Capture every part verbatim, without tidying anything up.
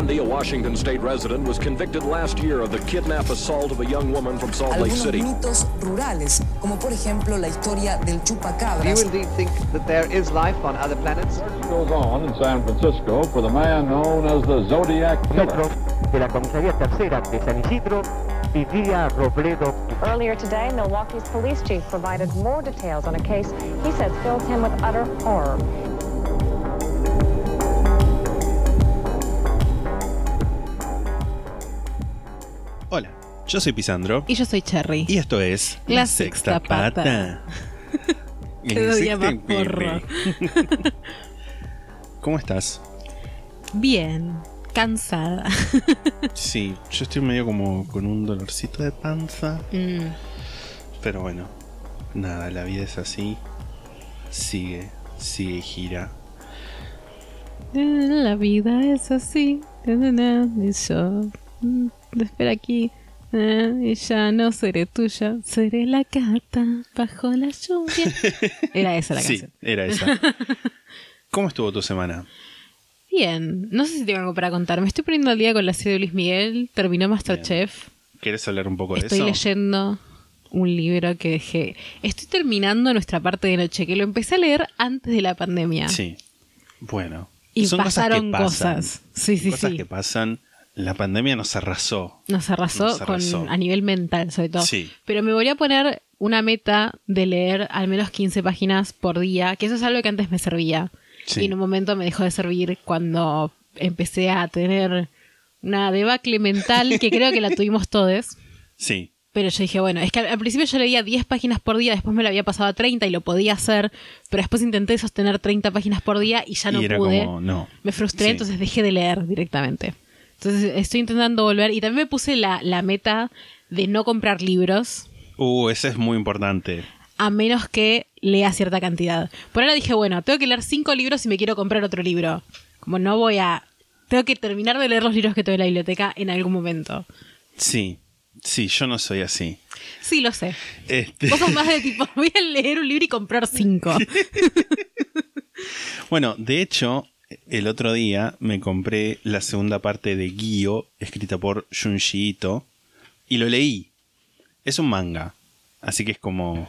Bundy, a Washington state resident, was convicted last year of the kidnap assault of a young woman from Salt Lake City. Algunos mitos rurales, como por ejemplo la historia del chupacabras. Do you indeed think that there is life on other planets? It goes on in San Francisco for the man known as the Zodiac Killer. De la comisaría tercera de San Isidro, vivía Robledo. Earlier today, Milwaukee's police chief provided more details on a case he says fills him with utter horror. Hola, yo soy Pisandro. Y yo soy Cherry. Y esto es La, La Sexta, Sexta Pata. Pata. Te doy a más porro. ¿Cómo estás? Bien. Cansada. Sí, yo estoy medio como con un dolorcito de panza. Mm. Pero bueno, nada, la vida es así. Sigue, sigue y gira. La vida es así. Y yo, espera aquí. Y ya no seré tuya, seré la gata bajo la lluvia. Era esa la canción. Sí, era esa. ¿Cómo estuvo tu semana? Bien, no sé si tengo algo para contar. Me estoy poniendo al día con la serie de Luis Miguel. Terminó Masterchef. ¿Quieres hablar un poco de estoy eso? Estoy leyendo un libro que dejé. Estoy terminando nuestra parte de noche, que lo empecé a leer antes de la pandemia. Sí, bueno. Y son pasaron cosas. Que pasan. cosas. Sí, sí, cosas sí. que pasan. La pandemia nos arrasó. Nos arrasó, nos arrasó. Con, a nivel mental, sobre todo. Sí. Pero me voy a poner una meta de leer al menos quince páginas por día, que eso es algo que antes me servía. Sí. Y en un momento me dejó de servir cuando empecé a tener una debacle mental, que creo que la tuvimos todos. Sí. Pero yo dije, bueno, es que al principio yo leía diez páginas por día, después me lo había pasado a treinta y lo podía hacer, pero después intenté sostener treinta páginas por día y ya no y era pude. Como, no. Me frustré, sí. Entonces dejé de leer directamente. Entonces estoy intentando volver. Y también me puse la, la meta de no comprar libros. Uh, eso es muy importante. A menos que lea cierta cantidad. Por ahora dije, bueno, tengo que leer cinco libros y me quiero comprar otro libro. Como no voy a... Tengo que terminar de leer los libros que tengo en la biblioteca en algún momento. Sí, sí, yo no soy así. Sí, lo sé. Este... Vos sos más de tipo, voy a leer un libro y comprar cinco. Bueno, de hecho, el otro día me compré la segunda parte de Guio, escrita por Junji Ito, y lo leí. Es un manga, así que es como...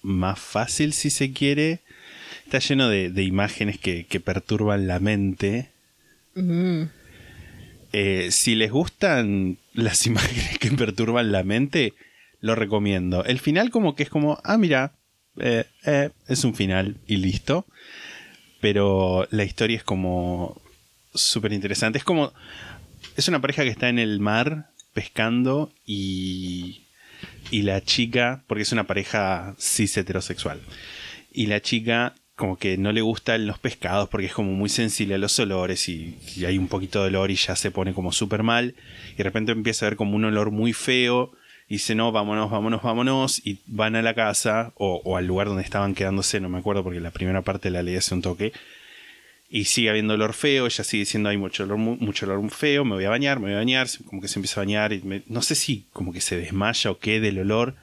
más fácil si se quiere. Está lleno de, de imágenes que, que perturban la mente. Mm. Eh, si les gustan las imágenes que perturban la mente, lo recomiendo. El final como que es como, ah, mira, eh, eh, es un final y listo. Pero la historia es como súper interesante. Es como, es una pareja que está en el mar pescando y... y la chica, porque es una pareja cis heterosexual, y la chica como que no le gustan los pescados porque es como muy sensible a los olores y, y hay un poquito de olor y ya se pone como súper mal, y de repente empieza a ver como un olor muy feo y dice no, vámonos, vámonos, vámonos, y van a la casa o, o al lugar donde estaban quedándose, no me acuerdo porque la primera parte la leí hace un toque, y sigue habiendo olor feo, ella sigue diciendo hay mucho olor, mucho olor feo, me voy a bañar, me voy a bañar, como que se empieza a bañar, y me, no sé si como que se desmaya o qué del olor,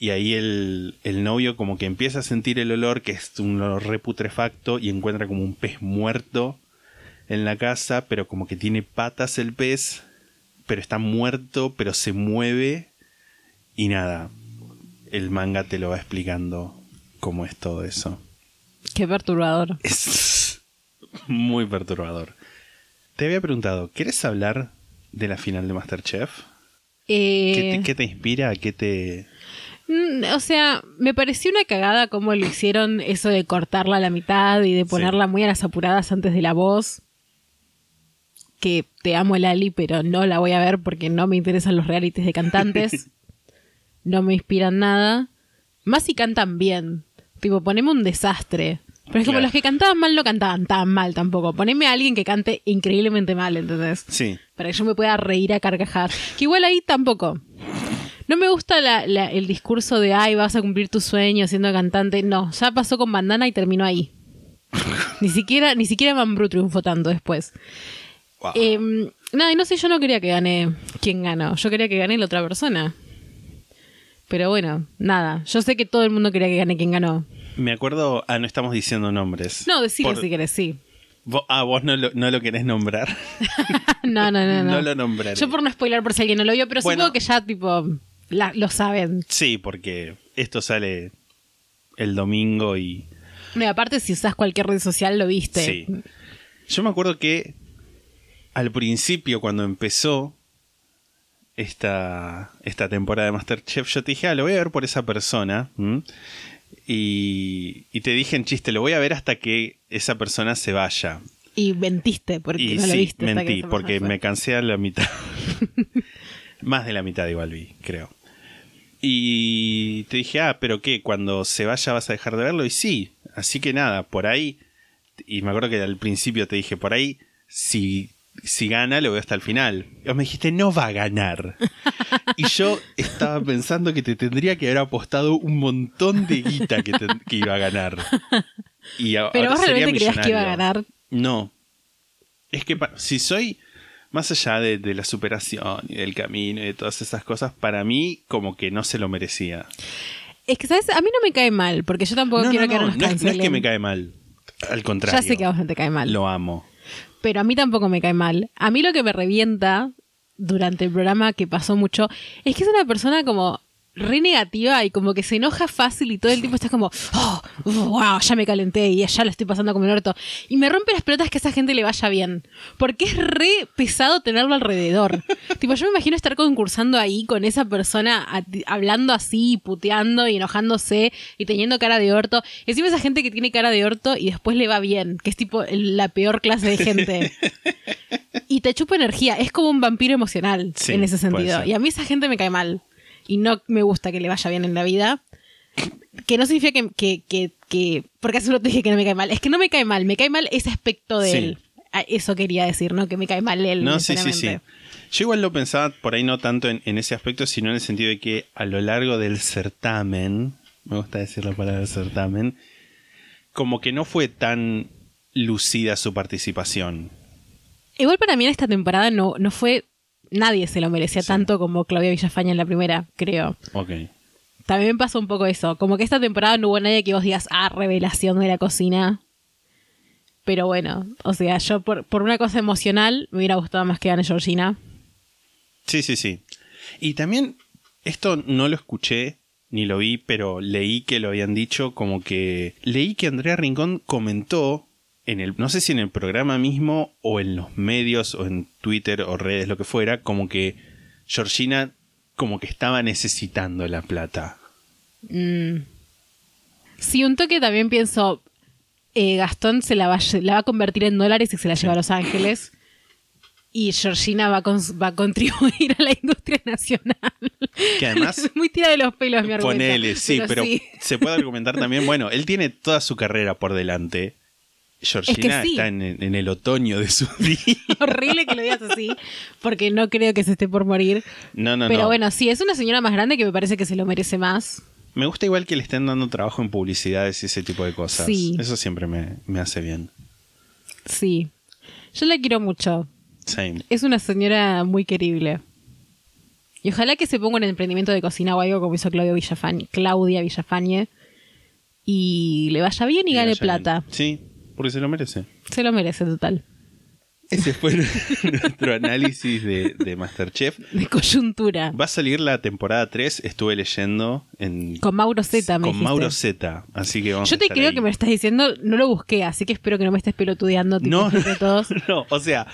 y ahí el, el novio como que empieza a sentir el olor, que es un olor reputrefacto, y encuentra como un pez muerto en la casa, pero como que tiene patas el pez, pero está muerto, pero se mueve, y nada, el manga te lo va explicando cómo es todo eso. Qué perturbador. Es... muy perturbador. Te había preguntado, ¿querés hablar de la final de MasterChef? Eh... ¿Qué, te, ¿Qué te inspira? ¿Qué te...? O sea, me pareció una cagada cómo lo hicieron, eso de cortarla a la mitad y de ponerla sí. muy a las apuradas antes de la voz. Que te amo, Lali, pero no la voy a ver porque no me interesan los realities de cantantes. No me inspiran nada. Más si cantan bien. Tipo, poneme un desastre. Pero es claro. Como los que cantaban mal no cantaban tan mal tampoco. Poneme a alguien que cante increíblemente mal, ¿entendés? Sí. Para que yo me pueda reír a carcajadas. Que igual ahí tampoco. No me gusta la, la, el discurso de ay, vas a cumplir tu sueño siendo cantante. No, ya pasó con Bandana y terminó ahí. Ni siquiera, ni siquiera Manbrú triunfó tanto después. Wow. Eh, nada, y no sé, yo no quería que gane quien ganó. Yo quería que gane la otra persona. Pero bueno, nada. Yo sé que todo el mundo quería que gane quien ganó. Me acuerdo, ah, no estamos diciendo nombres. No, decilo por, si querés, sí. Ah, vos no lo, no lo querés nombrar. no, no, no, no. No lo nombraré. Yo por no spoiler por si alguien no lo vio, pero bueno, supongo que ya tipo la, lo saben. Sí, porque esto sale el domingo y... No, aparte si usás cualquier red social lo viste. Sí. Yo me acuerdo que al principio cuando empezó esta, esta temporada de MasterChef, yo te dije, ah, lo voy a ver por esa persona. ¿Mm? Y, y te dije en chiste, lo voy a ver hasta que esa persona se vaya. Y mentiste, porque y no sí, lo viste. Mentí, hasta que esa porque fue. Me cansé a la mitad. Más de la mitad igual vi, creo. Y te dije, ah, pero ¿qué? Cuando se vaya vas a dejar de verlo. Y sí, así que nada, por ahí. Y me acuerdo que al principio te dije, por ahí, si, si gana lo veo hasta el final. Y vos me dijiste, no va a ganar. Y yo estaba pensando que te tendría que haber apostado un montón de guita que, te, que iba a ganar. Y a, pero vos realmente creías que iba a ganar. No. Es que pa- si soy... Más allá de, de la superación y del camino y de todas esas cosas, para mí como que no se lo merecía. Es que, ¿sabes? A mí no me cae mal, porque yo tampoco no, quiero no, que no, nos cancelen. No, no es que me cae mal, al contrario. Ya sé que a vos no te cae mal. Lo amo. Pero a mí tampoco me cae mal. A mí lo que me revienta durante el programa, que pasó mucho, es que es una persona como... re negativa y como que se enoja fácil y todo el tiempo estás como, oh, wow, ya me calenté y ya lo estoy pasando como el orto. Y me rompe las pelotas que a esa gente le vaya bien. Porque es re pesado tenerlo alrededor. Tipo, yo me imagino estar concursando ahí con esa persona a, hablando así, puteando y enojándose y teniendo cara de orto. Y encima esa gente que tiene cara de orto y después le va bien, que es tipo la peor clase de gente. Y te chupa energía. Es como un vampiro emocional, sí, en ese sentido. Y a mí esa gente me cae mal. Y no me gusta que le vaya bien en la vida. Que no significa que... que, que, que porque hace un rato dije que no me cae mal. Es que no me cae mal. Me cae mal ese aspecto de sí. él. Eso quería decir, ¿no? Que me cae mal él. No, sí, sí, sí. Yo igual lo pensaba por ahí no tanto en, en ese aspecto, sino en el sentido de que a lo largo del certamen... Me gusta decir la palabra certamen. Como que no fue tan lucida su participación. Igual para mí en esta temporada no, no fue... Nadie se lo merecía sí. tanto como Claudia Villafañe en la primera, creo. Ok. También pasó un poco eso. Como que esta temporada no hubo nadie que vos digas, ah, revelación de la cocina. Pero bueno, o sea, yo por, por una cosa emocional me hubiera gustado más que Ana Georgina. Sí, sí, sí. Y también, esto no lo escuché ni lo vi, pero leí que lo habían dicho, como que... Leí que Andrea Rincón comentó... En el, no sé si en el programa mismo o en los medios o en Twitter o redes, lo que fuera, como que Georgina como que estaba necesitando la plata. Mm. Sí, un toque también pienso, eh, Gastón se la va, la va a convertir en dólares y se la lleva a Los Ángeles y Georgina va a, con, va a contribuir a la industria nacional. Que además... es muy tira de los pelos, mi argumento. Ponele, sí, pero, pero sí. Se puede argumentar también, bueno, él tiene toda su carrera por delante. Georgina es que sí. está en, en el otoño de su vida. Horrible que lo digas así, porque no creo que se esté por morir. No, no, Pero no. bueno, sí, es una señora más grande que me parece que se lo merece más. Me gusta igual que le estén dando trabajo en publicidades y ese tipo de cosas. Sí. Eso siempre me, me hace bien. Sí. Yo la quiero mucho. Same. Es una señora muy querible. Y ojalá que se ponga un emprendimiento de cocina o algo como hizo Claudia Villafañe, Claudia Villafañe y le vaya bien y, y gane plata. Bien. Sí. Porque se lo merece. Se lo merece, total. Ese fue nuestro análisis de, de MasterChef. De coyuntura. Va a salir la temporada tres, estuve leyendo en... Con Mauro Zeta, me Con dijiste. Mauro Zeta, así que vamos Yo te a estar creo ahí. Que me lo estás diciendo, no lo busqué, así que espero que no me estés pelotudeando. No, no, todos. no, o sea,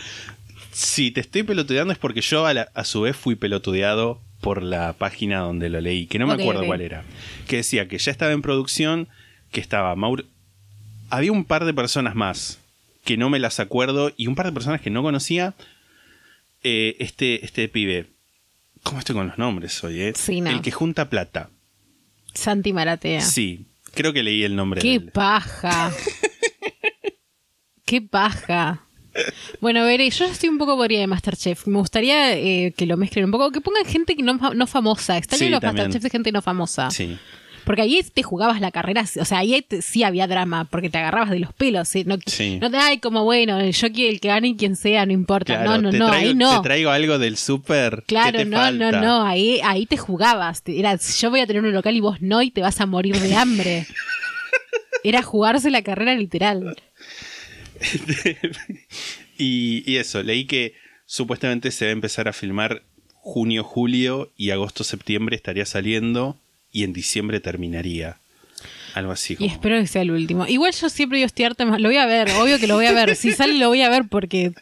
si te estoy pelotudeando es porque yo a, la, a su vez fui pelotudeado por la página donde lo leí, que no me okay, acuerdo okay. cuál era. Que decía que ya estaba en producción, que estaba Mauro... Había un par de personas más que no me las acuerdo y un par de personas que no conocía. Eh, este, este pibe. ¿Cómo estoy con los nombres hoy? Eh? Sí, no. El que junta plata. Santi Maratea. Sí, creo que leí el nombre. ¡Qué de él. paja! ¡Qué paja! Bueno, veré, yo estoy un poco podrida de MasterChef. Me gustaría eh, que lo mezclen un poco. Que pongan gente no, no famosa. Están sí, en los también. MasterChef de gente no famosa. Sí. Porque ahí te jugabas la carrera, o sea, ahí te, sí había drama, porque te agarrabas de los pelos. ¿Sí? No, sí. no te ay, como bueno, el jockey, el que gane y quien sea, no importa. Claro, no, no, no, traigo, ahí no. Te traigo algo del súper. Claro, ¿qué te no, falta? no, no, ahí, ahí te jugabas. Era, yo voy a tener un local y vos no, y te vas a morir de hambre. Era jugarse la carrera literal. y, y eso, leí que supuestamente se va a empezar a filmar junio, julio, y agosto, septiembre estaría saliendo, y en diciembre terminaría. Algo así como... Y espero que sea el último. Igual yo siempre yo estoy harta, lo voy a ver, obvio que lo voy a ver. Si sale lo voy a ver porque...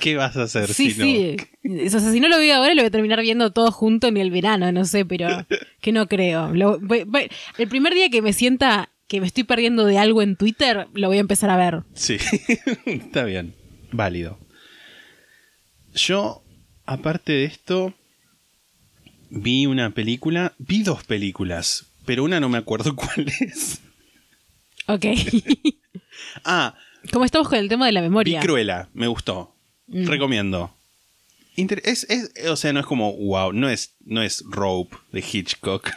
¿Qué vas a hacer sí, si sí. no? Sí, sí. O sea, si no lo veo ahora lo voy a terminar viendo todo junto en el verano, no sé, pero que no creo. Lo, voy, voy, el primer día que me sienta que me estoy perdiendo de algo en Twitter, lo voy a empezar a ver. Sí, está bien. Válido. Yo, aparte de esto, vi una película, vi dos películas, pero una no me acuerdo cuál es. Ok. Ah, como estamos con el tema de la memoria. Vi Cruella, me gustó. Mm. Recomiendo. Inter- es, es, o sea, no es como, wow, no es, no es Rope de Hitchcock.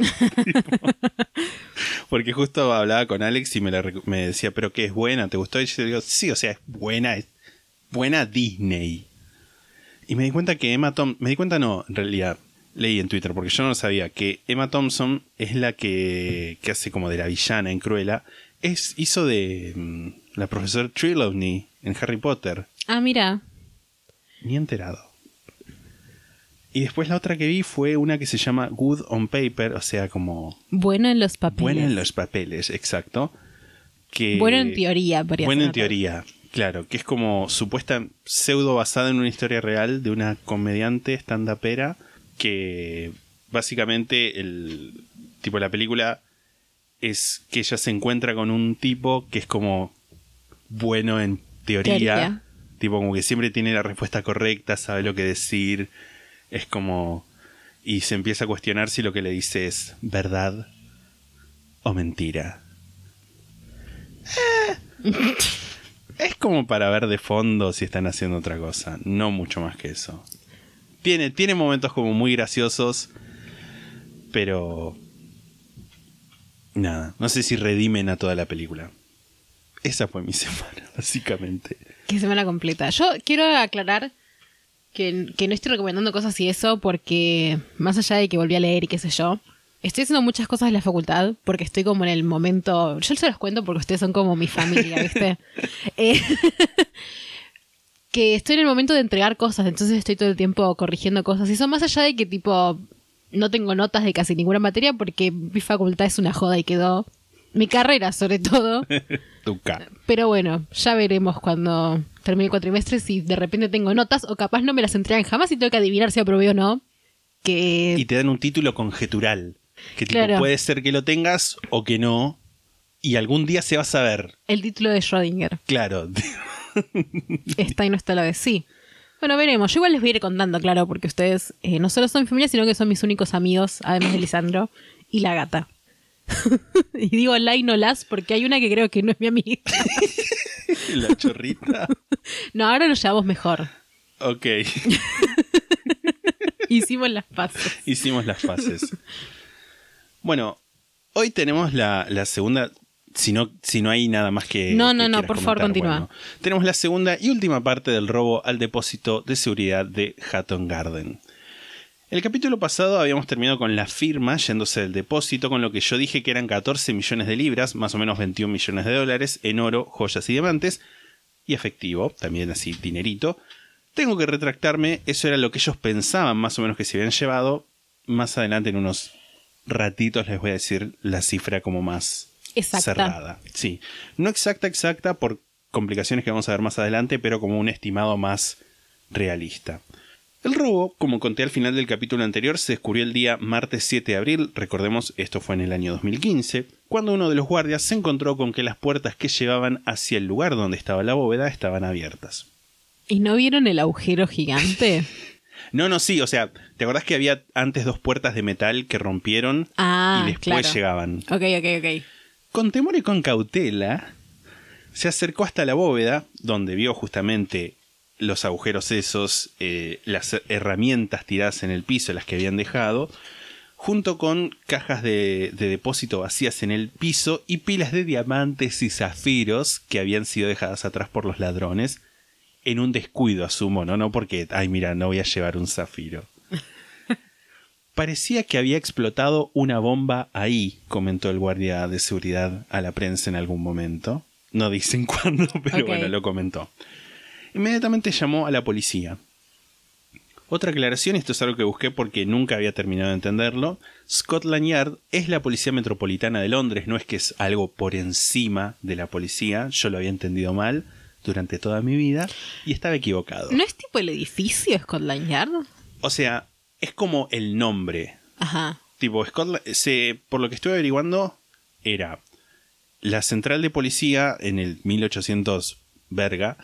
Porque justo hablaba con Alex y me, la, me decía, pero ¿qué es buena? ¿Te gustó? Y yo digo, sí, o sea, es buena, es buena Disney. Y me di cuenta que Emma Thompson, me di cuenta no, en realidad, leí en Twitter, porque yo no lo sabía, que Emma Thompson es la que, que hace como de la villana en Cruella. Es, hizo de mmm, la profesora Trelawney en Harry Potter. Ah, mira. Ni enterado. Y después la otra que vi fue una que se llama Good on Paper, o sea, como... Bueno en los papeles. Bueno en los papeles, exacto. Que, bueno en teoría, por ejemplo. Bueno en teoría, claro. Que es como supuesta pseudo basada en una historia real de una comediante stand-upera que básicamente el tipo de la película... es que ella se encuentra con un tipo que es como bueno en teoría, teoría. Tipo como que siempre tiene la respuesta correcta, sabe lo que decir, es como... Y se empieza a cuestionar si lo que le dice es verdad o mentira. Eh, es como para ver de fondo si están haciendo otra cosa, no mucho más que eso. Tiene, tiene momentos como muy graciosos, pero... Nada, no sé si redimen a toda la película. Esa fue mi semana, básicamente. ¿Qué semana completa? Yo quiero aclarar que, que no estoy recomendando cosas y eso porque, más allá de que volví a leer y qué sé yo, estoy haciendo muchas cosas en la facultad porque estoy como en el momento... Yo se los cuento porque ustedes son como mi familia, ¿viste? eh, que estoy en el momento de entregar cosas, entonces estoy todo el tiempo corrigiendo cosas. Y eso más allá de que tipo... No tengo notas de casi ninguna materia porque mi facultad es una joda y quedó. Mi carrera, sobre todo. Tuca. Pero bueno, ya veremos cuando termine el cuatrimestre si de repente tengo notas o capaz no me las entregan jamás y tengo que adivinar si aprobé o no. Que... Y te dan un título conjetural. Que tipo, claro. Puede ser que lo tengas o que no. Y algún día se va a saber. El título de Schrödinger. Claro. Está y no está a la vez, sí. Bueno, veremos. Yo igual les voy a ir contando, claro, porque ustedes eh, no solo son mi familia, sino que son mis únicos amigos, además de Lisandro, y la gata. Y digo la y no las, porque hay una que creo que no es mi amiguita. ¿La chorrita? No, ahora nos llevamos mejor. Ok. Hicimos las paces. Hicimos las paces. Bueno, hoy tenemos la, la segunda... Si no, si no hay nada más que... No, no, que no, por comentar. Favor, continúa. Bueno, tenemos la segunda y última parte del robo al depósito de seguridad de Hatton Garden. El capítulo pasado habíamos terminado con la firma yéndose del depósito, con lo que yo dije que eran catorce millones de libras, más o menos veintiún millones de dólares, en oro, joyas y diamantes, y efectivo, también así dinerito. Tengo que retractarme, eso era lo que ellos pensaban más o menos que se habían llevado. Más adelante, en unos ratitos, les voy a decir la cifra como más... Exacta. Cerrada. Sí. No exacta, exacta, por complicaciones que vamos a ver más adelante, pero como un estimado más realista. El robo, como conté al final del capítulo anterior, se descubrió el día martes siete de abril, recordemos, esto fue en el año dos mil quince, cuando uno de los guardias se encontró con que las puertas que llevaban hacia el lugar donde estaba la bóveda estaban abiertas. ¿Y no vieron el agujero gigante? No, no, sí, o sea, ¿te acordás que había antes dos puertas de metal que rompieron ah, y después claro. llegaban? Ok, ok, ok. Con temor y con cautela, se acercó hasta la bóveda, donde vio justamente los agujeros esos, eh, las herramientas tiradas en el piso, las que habían dejado, junto con cajas de, de depósito vacías en el piso y pilas de diamantes y zafiros que habían sido dejadas atrás por los ladrones, en un descuido, asumo, ¿no? No porque, ay, mira, no voy a llevar un zafiro. Parecía que había explotado una bomba ahí, comentó el guardia de seguridad a la prensa en algún momento. No dicen cuándo, pero okay. Bueno, lo comentó. Inmediatamente llamó a la policía. Otra aclaración, esto es algo que busqué porque nunca había terminado de entenderlo. Scotland Yard es la policía metropolitana de Londres, no es que es algo por encima de la policía. Yo lo había entendido mal durante toda mi vida y estaba equivocado. ¿No es tipo el edificio Scotland Yard? O sea, es como el nombre. Ajá. Tipo, Scotland, se, por lo que estuve averiguando, era la central de policía en el mil ochocientos verga.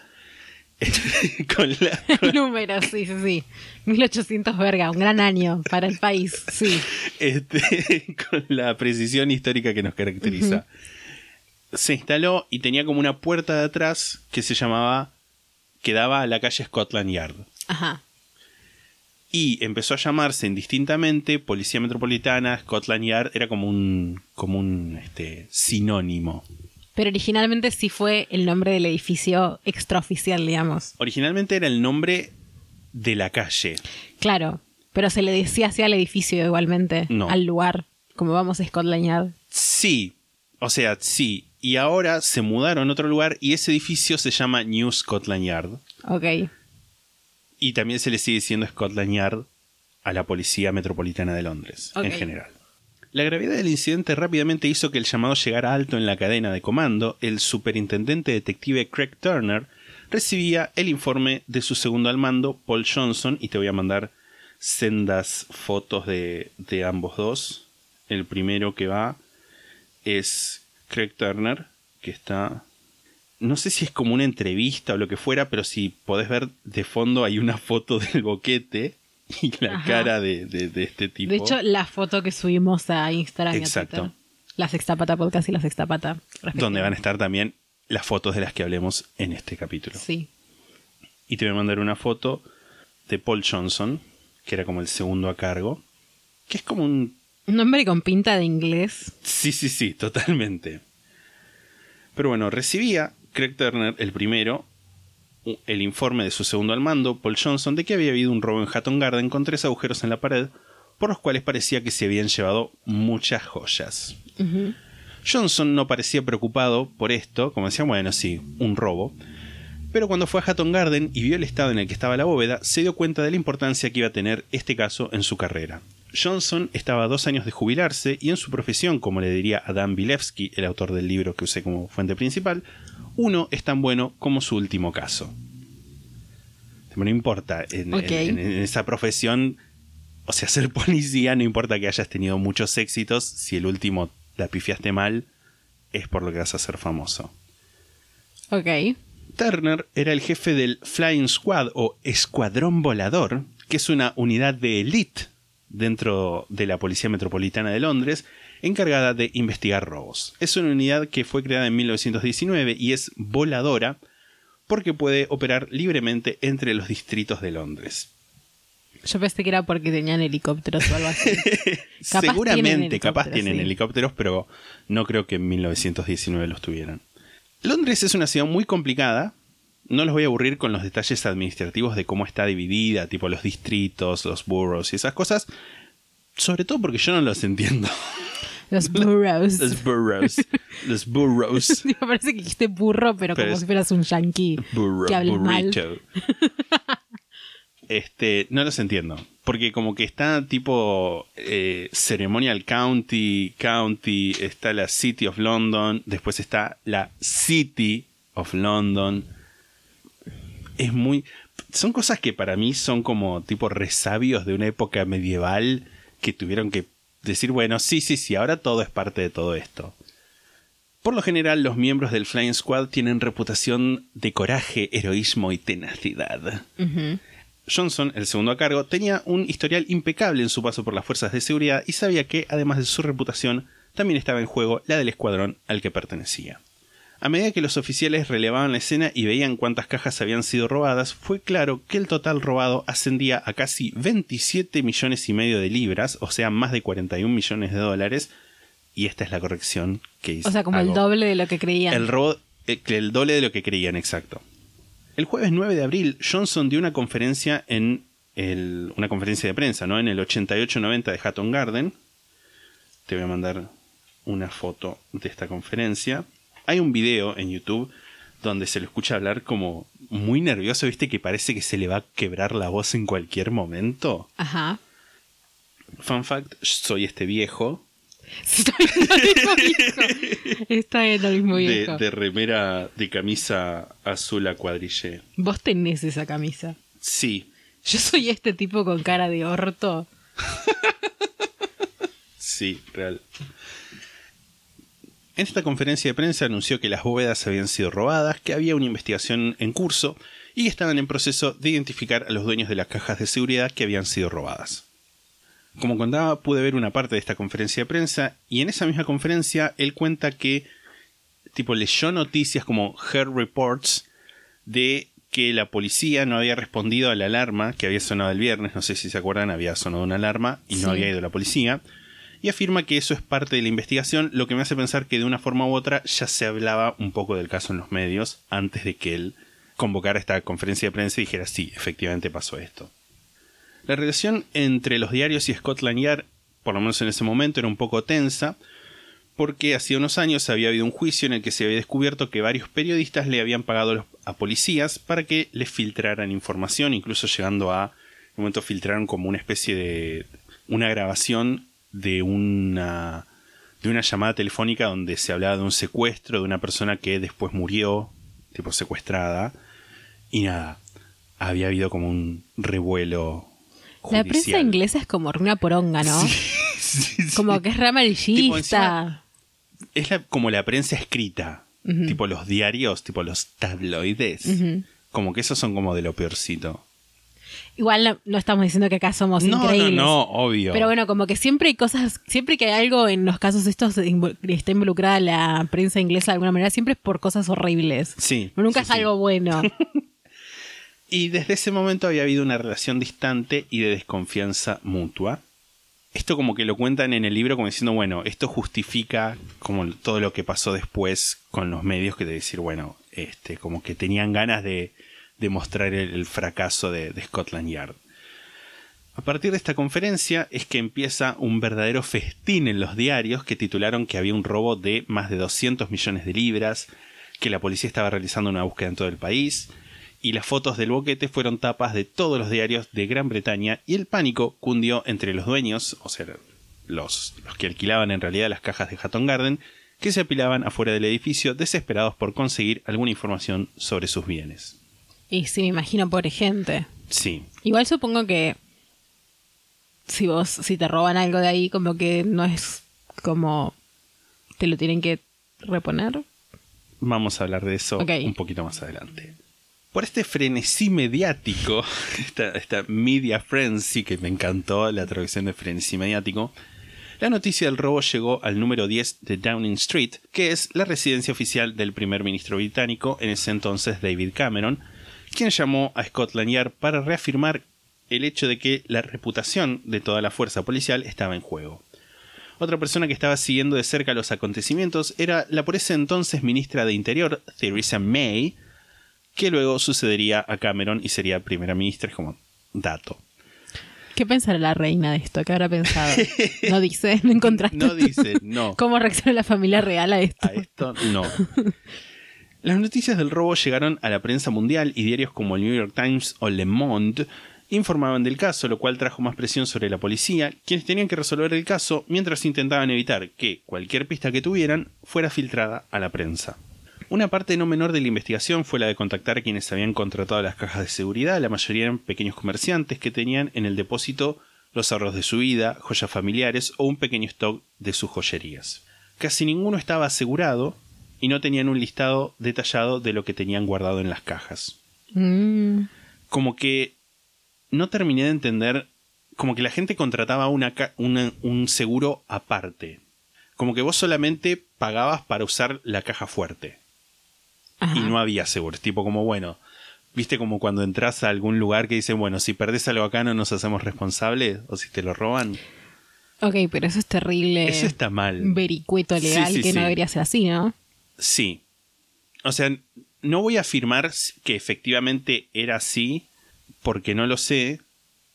Con la, con... número, sí, sí, sí. mil ochocientos verga, un gran año para el país, sí. Este, con la precisión histórica que nos caracteriza. Uh-huh. Se instaló y tenía como una puerta de atrás que se llamaba, que daba a la calle Scotland Yard. Ajá. Y empezó a llamarse indistintamente Policía Metropolitana, Scotland Yard, era como un, como un este, sinónimo. Pero originalmente sí fue el nombre del edificio extraoficial, digamos. Originalmente era el nombre de la calle. Claro, pero se le decía así al edificio igualmente, no. Al lugar, como vamos a Scotland Yard. Sí, o sea, sí. Y ahora se mudaron a otro lugar y ese edificio se llama New Scotland Yard. Ok. Y también se le sigue diciendo Scotland Yard a la Policía Metropolitana de Londres, okay. En general. La gravedad del incidente rápidamente hizo que el llamado llegara alto en la cadena de comando. El superintendente detective Craig Turner recibía el informe de su segundo al mando, Paul Johnson, y te voy a mandar sendas fotos de, de ambos dos. El primero que va es Craig Turner, que está... No sé si es como una entrevista o lo que fuera, pero si podés ver de fondo hay una foto del boquete... Y la Ajá. cara de, de, de este tipo. De hecho, la foto que subimos a Instagram. Exacto. Y a Twitter, La Sexta Pata Podcast y La Sexta Pata. Donde van a estar también las fotos de las que hablemos en este capítulo. Sí. Y te voy a mandar una foto de Paul Johnson, que era como el segundo a cargo, que es como un... Un hombre con pinta de inglés. Sí, sí, sí, totalmente. Pero bueno, recibía Craig Turner el primero... el informe de su segundo al mando, Paul Johnson, de que había habido un robo en Hatton Garden con tres agujeros en la pared, por los cuales parecía que se habían llevado muchas joyas. Uh-huh. Johnson no parecía preocupado por esto, como decía, bueno, sí, un robo. Pero cuando fue a Hatton Garden y vio el estado en el que estaba la bóveda, se dio cuenta de la importancia que iba a tener este caso en su carrera. Johnson estaba a dos años de jubilarse y en su profesión, como le diría a Dan Bilevsky, el autor del libro que usé como fuente principal, uno es tan bueno como su último caso. No importa, en, okay. en, en, en esa profesión, o sea, ser policía, no importa que hayas tenido muchos éxitos, si el último la pifiaste mal, es por lo que vas a ser famoso. Ok. Turner era el jefe del Flying Squad o Escuadrón Volador, que es una unidad de élite dentro de la Policía Metropolitana de Londres, encargada de investigar robos. Es una unidad que fue creada en mil novecientos diecinueve y es voladora porque puede operar libremente entre los distritos de Londres. Yo pensé que era porque tenían helicópteros o algo así. Capaz Seguramente, tienen helicópteros, capaz tienen sí. helicópteros, pero no creo que en mil novecientos diecinueve los tuvieran. Londres es una ciudad muy complicada. No los voy a aburrir con los detalles administrativos de cómo está dividida, tipo los distritos, los boroughs y esas cosas. Sobre todo porque yo no los entiendo. Los burros. Los burros. Los burros. Me parece que dijiste burro, pero, pero como si fueras un yankee. Burro, que habla mal. Este, no los entiendo. Porque como que está tipo eh, Ceremonial County, County, está la City of London, después está la City of London. Es muy... Son cosas que para mí son como tipo resabios de una época medieval que tuvieron que decir, bueno, sí, sí, sí, ahora todo es parte de todo esto. Por lo general, los miembros del Flying Squad tienen reputación de coraje, heroísmo y tenacidad. Uh-huh. Johnson, el segundo a cargo, tenía un historial impecable en su paso por las fuerzas de seguridad y sabía que, además de su reputación, también estaba en juego la del escuadrón al que pertenecía. A medida que los oficiales relevaban la escena y veían cuántas cajas habían sido robadas, fue claro que el total robado ascendía a casi veintisiete millones y medio de libras, o sea, más de cuarenta y un millones de dólares, y esta es la corrección que hice. O sea, como hago. El doble de lo que creían. El, robo, el, el doble de lo que creían, exacto. El jueves nueve de abril, Johnson dio una conferencia en el, una conferencia de prensa, ¿no? En el ochenta y ocho noventa de Hatton Garden. Te voy a mandar una foto de esta conferencia. Hay un video en YouTube donde se lo escucha hablar como muy nervioso, ¿viste? Que parece que se le va a quebrar la voz en cualquier momento. Ajá. Fun fact, soy este viejo. Estoy en lo mismo viejo. Está en lo mismo viejo. De, de remera, de camisa azul a cuadrille. Vos tenés esa camisa. Sí. Yo soy este tipo con cara de orto. Sí, real. En esta conferencia de prensa anunció que las bóvedas habían sido robadas, que había una investigación en curso y que estaban en proceso de identificar a los dueños de las cajas de seguridad que habían sido robadas. Como contaba, pude ver una parte de esta conferencia de prensa, y en esa misma conferencia él cuenta que tipo leyó noticias como Her Reports de que la policía no había respondido a la alarma que había sonado el viernes. No sé si se acuerdan, había sonado una alarma y no sí. había ido la policía. Y afirma que eso es parte de la investigación, lo que me hace pensar que de una forma u otra ya se hablaba un poco del caso en los medios antes de que él convocara esta conferencia de prensa y dijera sí, efectivamente pasó esto. La relación entre los diarios y Scotland Yard, por lo menos en ese momento, era un poco tensa, porque hacía unos años había habido un juicio en el que se había descubierto que varios periodistas le habían pagado a policías para que les filtraran información, incluso llegando a, en un momento filtraron como una especie de una grabación de una, de una llamada telefónica donde se hablaba de un secuestro de una persona que después murió, tipo secuestrada, y nada, había habido como un revuelo judicial. La prensa inglesa es como una poronga, ¿no? Sí, sí, sí. Como que es ramalillista. Es la, como la prensa escrita, uh-huh. tipo los diarios, tipo los tabloides, uh-huh. como que esos son como de lo peorcito. Igual no, no estamos diciendo que acá somos no, increíbles. No, no, obvio. Pero bueno, como que siempre hay cosas, siempre que hay algo en los casos estos está involucrada la prensa inglesa de alguna manera, siempre es por cosas horribles. Sí. Pero nunca sí, es sí. algo bueno. Y desde ese momento había habido una relación distante y de desconfianza mutua. Esto como que lo cuentan en el libro como diciendo, bueno, esto justifica como todo lo que pasó después con los medios, que de decir, bueno, este, como que tenían ganas de, de mostrar el, el fracaso de, de Scotland Yard. A partir de esta conferencia es que empieza un verdadero festín en los diarios que titularon que había un robo de más de doscientos millones de libras, que la policía estaba realizando una búsqueda en todo el país, y las fotos del boquete fueron tapas de todos los diarios de Gran Bretaña, y el pánico cundió entre los dueños, o sea, los, los que alquilaban en realidad las cajas de Hatton Garden, que se apilaban afuera del edificio desesperados por conseguir alguna información sobre sus bienes. Y sí, me imagino, pobre gente. Sí. Igual supongo que si vos, si te roban algo de ahí, como que no es como te lo tienen que reponer. Vamos a hablar de eso okay. un poquito más adelante. Por este frenesí mediático, esta, esta media frenzy, que me encantó la traducción de frenesí mediático, la noticia del robo llegó al número diez de Downing Street, que es la residencia oficial del primer ministro británico, en ese entonces David Cameron, quien llamó a Scotland Yard para reafirmar el hecho de que la reputación de toda la fuerza policial estaba en juego. Otra persona que estaba siguiendo de cerca los acontecimientos era la por ese entonces ministra de Interior, Theresa May, que luego sucedería a Cameron y sería primera ministra, es como dato. ¿Qué pensará la reina de esto? ¿Qué habrá pensado? No dice, no encontraste. No dice, no. ¿Cómo reacciona la familia real a esto? A esto, no. Las noticias del robo llegaron a la prensa mundial y diarios como el New York Times o Le Monde informaban del caso, lo cual trajo más presión sobre la policía, quienes tenían que resolver el caso mientras intentaban evitar que cualquier pista que tuvieran fuera filtrada a la prensa. Una parte no menor de la investigación fue la de contactar a quienes habían contratado las cajas de seguridad. La mayoría eran pequeños comerciantes que tenían en el depósito los ahorros de su vida, joyas familiares o un pequeño stock de sus joyerías. Casi ninguno estaba asegurado y no tenían un listado detallado de lo que tenían guardado en las cajas. Mm. Como que no terminé de entender, como que la gente contrataba una, una, un seguro aparte. Como que vos solamente pagabas para usar la caja fuerte. Ajá. Y no había seguros, tipo como bueno, viste como cuando entras a algún lugar que dicen, bueno, si perdés algo acá no nos hacemos responsables, o si te lo roban. Ok, pero eso es terrible. Eso está mal. Vericueto legal sí, sí, que sí. no debería ser así, ¿no? Sí. O sea, no voy a afirmar que efectivamente era así, porque no lo sé.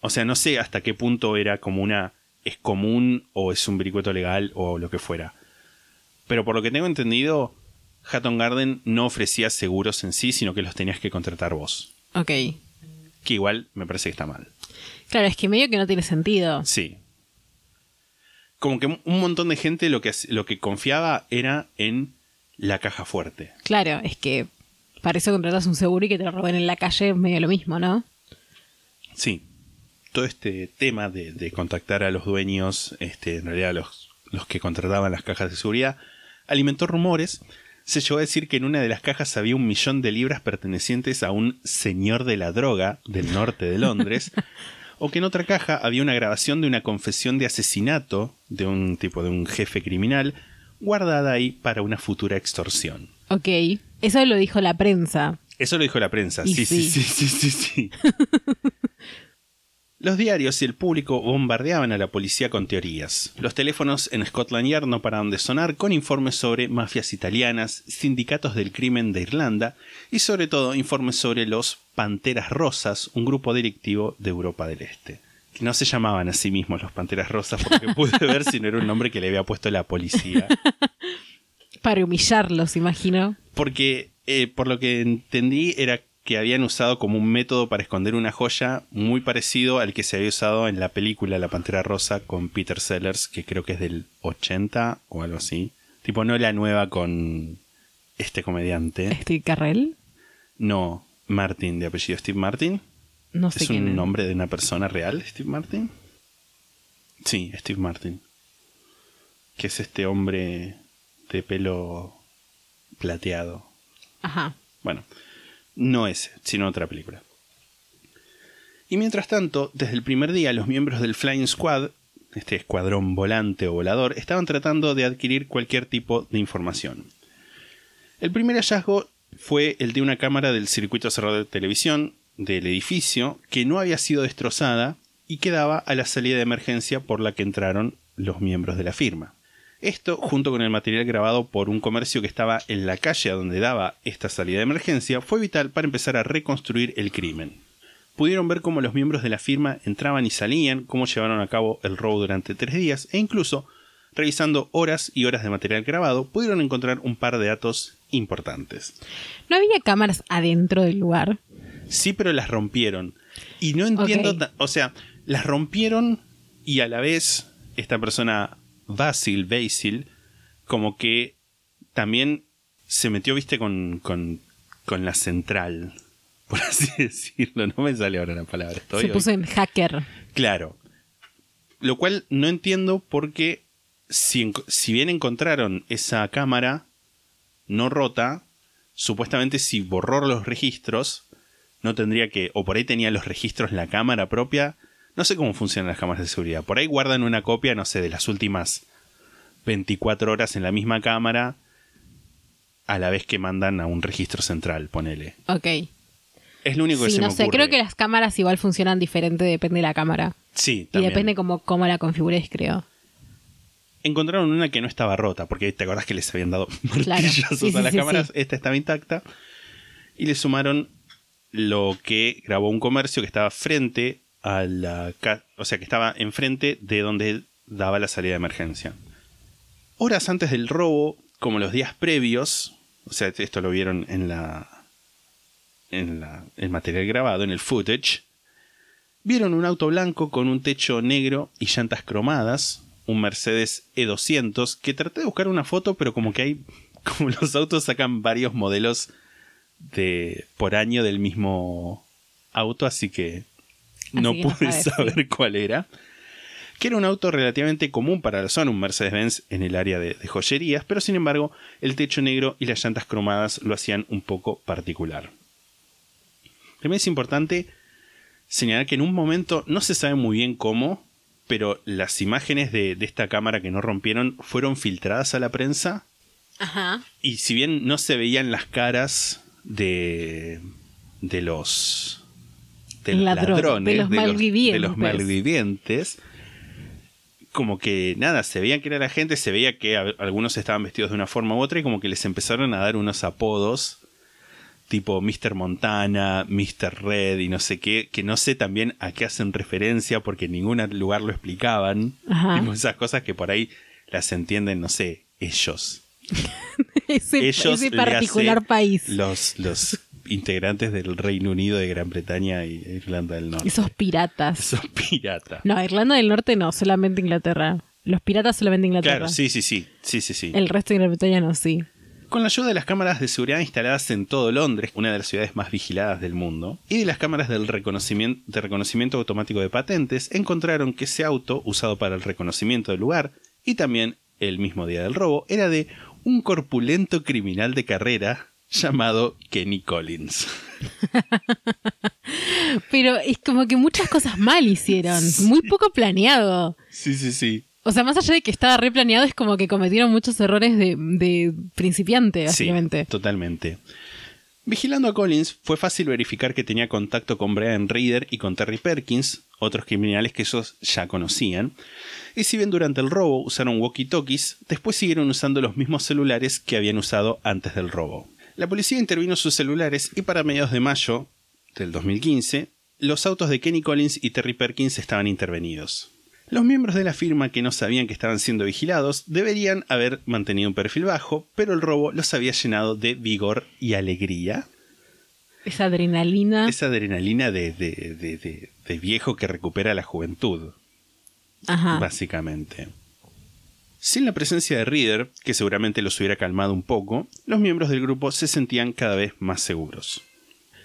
O sea, no sé hasta qué punto era como una, es común o es un vericueto legal o lo que fuera. Pero por lo que tengo entendido, Hatton Garden no ofrecía seguros en sí, sino que los tenías que contratar vos. Ok. Que igual me parece que está mal. Claro, es que medio que no tiene sentido. Sí. Como que un montón de gente lo que, lo que confiaba era en la caja fuerte. Claro, es que para eso contratas un seguro y que te lo roben en la calle es medio lo mismo, ¿no? Sí. Todo este tema de, de contactar a los dueños, este, en realidad los, los que contrataban las cajas de seguridad, alimentó rumores. Se llegó a decir que en una de las cajas había un millón de libras pertenecientes a un señor de la droga del norte de Londres, o que en otra caja había una grabación de una confesión de asesinato de un tipo de un jefe criminal guardada ahí para una futura extorsión. Ok, eso lo dijo la prensa. Eso lo dijo la prensa, sí, sí, sí, sí, sí, sí, sí. Los diarios y el público bombardeaban a la policía con teorías. Los teléfonos en Scotland Yard no pararon de sonar con informes sobre mafias italianas, sindicatos del crimen de Irlanda y sobre todo informes sobre los Panteras Rosas, un grupo delictivo de Europa del Este. No se llamaban a sí mismos los Panteras Rosas porque pude ver si no era un nombre que le había puesto la policía. Para humillarlos, imagino. Porque, eh, por lo que entendí, era que habían usado como un método para esconder una joya muy parecido al que se había usado en la película La Pantera Rosa con Peter Sellers, que creo que es del ochenta o algo así. Tipo, no la nueva con este comediante. ¿Steve Carrell? No, Martin, de apellido Steve Martin. No sé. ¿Es quién un es. Nombre de una persona real, Steve Martin? Sí, Steve Martin. Que es este hombre de pelo plateado. Ajá. Bueno. No ese, sino otra película. Y mientras tanto, desde el primer día, los miembros del Flying Squad, este escuadrón volante o volador, estaban tratando de adquirir cualquier tipo de información. El primer hallazgo fue el de una cámara del circuito cerrado de televisión del edificio que no había sido destrozada y quedaba a la salida de emergencia por la que entraron los miembros de la firma. Esto, junto con el material grabado por un comercio que estaba en la calle a donde daba esta salida de emergencia, fue vital para empezar a reconstruir el crimen. Pudieron ver cómo los miembros de la firma entraban y salían, cómo llevaron a cabo el robo durante tres días, e incluso, revisando horas y horas de material grabado, pudieron encontrar un par de datos importantes. ¿No había cámaras adentro del lugar? Sí, pero las rompieron. Y no entiendo... Okay. O sea, las rompieron y a la vez esta persona... Basil, Basil, como que también se metió, viste, con, con, con la central, por así decirlo. No me sale ahora la palabra. Estoy se puso hoy en hacker. Claro. Lo cual no entiendo porque si, si bien encontraron esa cámara no rota, supuestamente si borró los registros, no tendría que... O por ahí tenía los registros en la cámara propia... No sé cómo funcionan las cámaras de seguridad. Por ahí guardan una copia, no sé, de las últimas veinticuatro horas en la misma cámara a la vez que mandan a un registro central, ponele. Ok. Es lo único sí, que se no me sé, ocurre. Creo que las cámaras igual funcionan diferente, depende de la cámara. Sí, también. Y depende cómo, cómo la configures, creo. Encontraron una que no estaba rota, porque te acordás que les habían dado martillazos claro. sí, sí, a las sí, cámaras. Sí. Esta estaba intacta. Y le sumaron lo que grabó un comercio que estaba frente... A la ca- o sea, que estaba enfrente de donde daba la salida de emergencia. Horas antes del robo, como los días previos, o sea, esto lo vieron en la en la, el material grabado, en el footage, vieron un auto blanco con un techo negro y llantas cromadas, un Mercedes E doscientos, que traté de buscar una foto, pero como que hay, como los autos sacan varios modelos de por año del mismo auto, así que... Así no pude no sabes, saber sí. cuál era. Que era un auto relativamente común para la zona, un Mercedes-Benz en el área de, de joyerías, pero sin embargo el techo negro y las llantas cromadas lo hacían un poco particular. También es importante señalar que en un momento, no se sabe muy bien cómo, pero las imágenes de, de esta cámara que no rompieron fueron filtradas a la prensa. Ajá. Y si bien no se veían las caras de, de los... de los Ladrón, ladrones, de los, de, malvivientes. Los, de los malvivientes, como que nada, se veían que era la gente, se veía que a, algunos estaban vestidos de una forma u otra y como que les empezaron a dar unos apodos tipo mister Montana, mister Red y no sé qué, que no sé también a qué hacen referencia porque en ningún lugar lo explicaban. Ajá. Esas cosas que por ahí las entienden, no sé, ellos. ese, ellos ese particular país. Los, los integrantes del Reino Unido, de Gran Bretaña y Irlanda del Norte. Esos piratas. Esos piratas. No, Irlanda del Norte no, solamente Inglaterra. Los piratas solamente Inglaterra. Claro, sí, sí, sí. sí, sí, sí. El resto de Gran Bretaña no, sí. Con la ayuda de las cámaras de seguridad instaladas en todo Londres, una de las ciudades más vigiladas del mundo, y de las cámaras del reconocimiento, de reconocimiento automático de patentes, encontraron que ese auto, usado para el reconocimiento del lugar, y también el mismo día del robo, era de un corpulento criminal de carrera llamado Kenny Collins. Pero es como que muchas cosas mal hicieron, sí. Muy poco planeado. Sí, sí, sí. O sea, más allá de que estaba re planeado, es como que cometieron muchos errores de, de principiante, básicamente. Sí, totalmente. Vigilando a Collins, fue fácil verificar que tenía contacto con Brian Reader y con Terry Perkins, otros criminales que ellos ya conocían. Y si bien durante el robo usaron walkie-talkies, después siguieron usando los mismos celulares que habían usado antes del robo. La policía intervino sus celulares y para mediados de mayo del dos mil quince, los autos de Kenny Collins y Terry Perkins estaban intervenidos. Los miembros de la firma que no sabían que estaban siendo vigilados deberían haber mantenido un perfil bajo, pero el robo los había llenado de vigor y alegría. Esa adrenalina. Esa adrenalina de, de, de, de, de viejo que recupera la juventud. Ajá. Básicamente. Sin la presencia de Reader, que seguramente los hubiera calmado un poco, los miembros del grupo se sentían cada vez más seguros.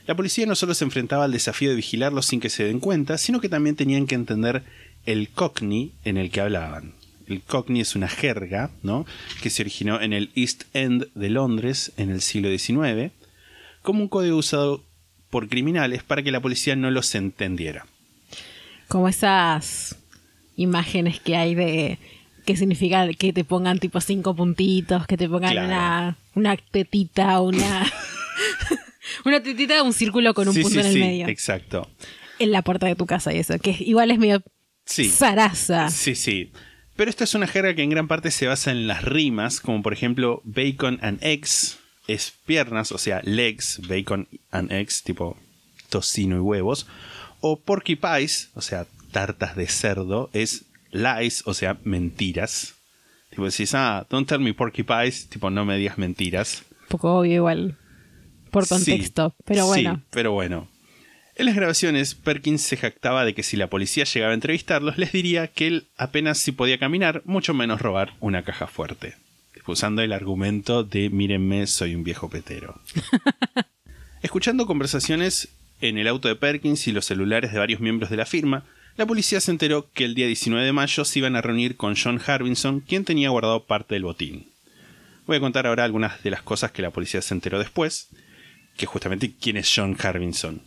La policía no solo se enfrentaba al desafío de vigilarlos sin que se den cuenta, sino que también tenían que entender el cockney en el que hablaban. El cockney es una jerga, ¿no?, que se originó en el East End de Londres en el siglo diecinueve, como un código usado por criminales para que la policía no los entendiera. Como esas imágenes que hay de... que significa que te pongan tipo cinco puntitos, que te pongan claro. una, una tetita, una... una tetita de un círculo con un sí, punto sí, en el sí, medio. Exacto. En la puerta de tu casa y eso, que igual es medio sí. zaraza. Sí, sí. Pero esta es una jerga que en gran parte se basa en las rimas, como por ejemplo bacon and eggs es piernas, o sea, legs, bacon and eggs, tipo tocino y huevos. O porky pies, o sea, tartas de cerdo, es lies, o sea, mentiras. Tipo decís, ah, don't tell me porky pies, tipo no me digas mentiras. Un poco obvio igual. Por contexto, sí, pero bueno. Sí, pero bueno. En las grabaciones, Perkins se jactaba de que si la policía llegaba a entrevistarlos, les diría que él apenas si podía caminar, mucho menos robar una caja fuerte. Usando el argumento de, mírenme, soy un viejo petero. Escuchando conversaciones en el auto de Perkins y los celulares de varios miembros de la firma, la policía se enteró que el día diecinueve de mayo se iban a reunir con John Harbinson, quien tenía guardado parte del botín. Voy a contar ahora algunas de las cosas que la policía se enteró después. Que justamente, ¿quién es John Harbinson?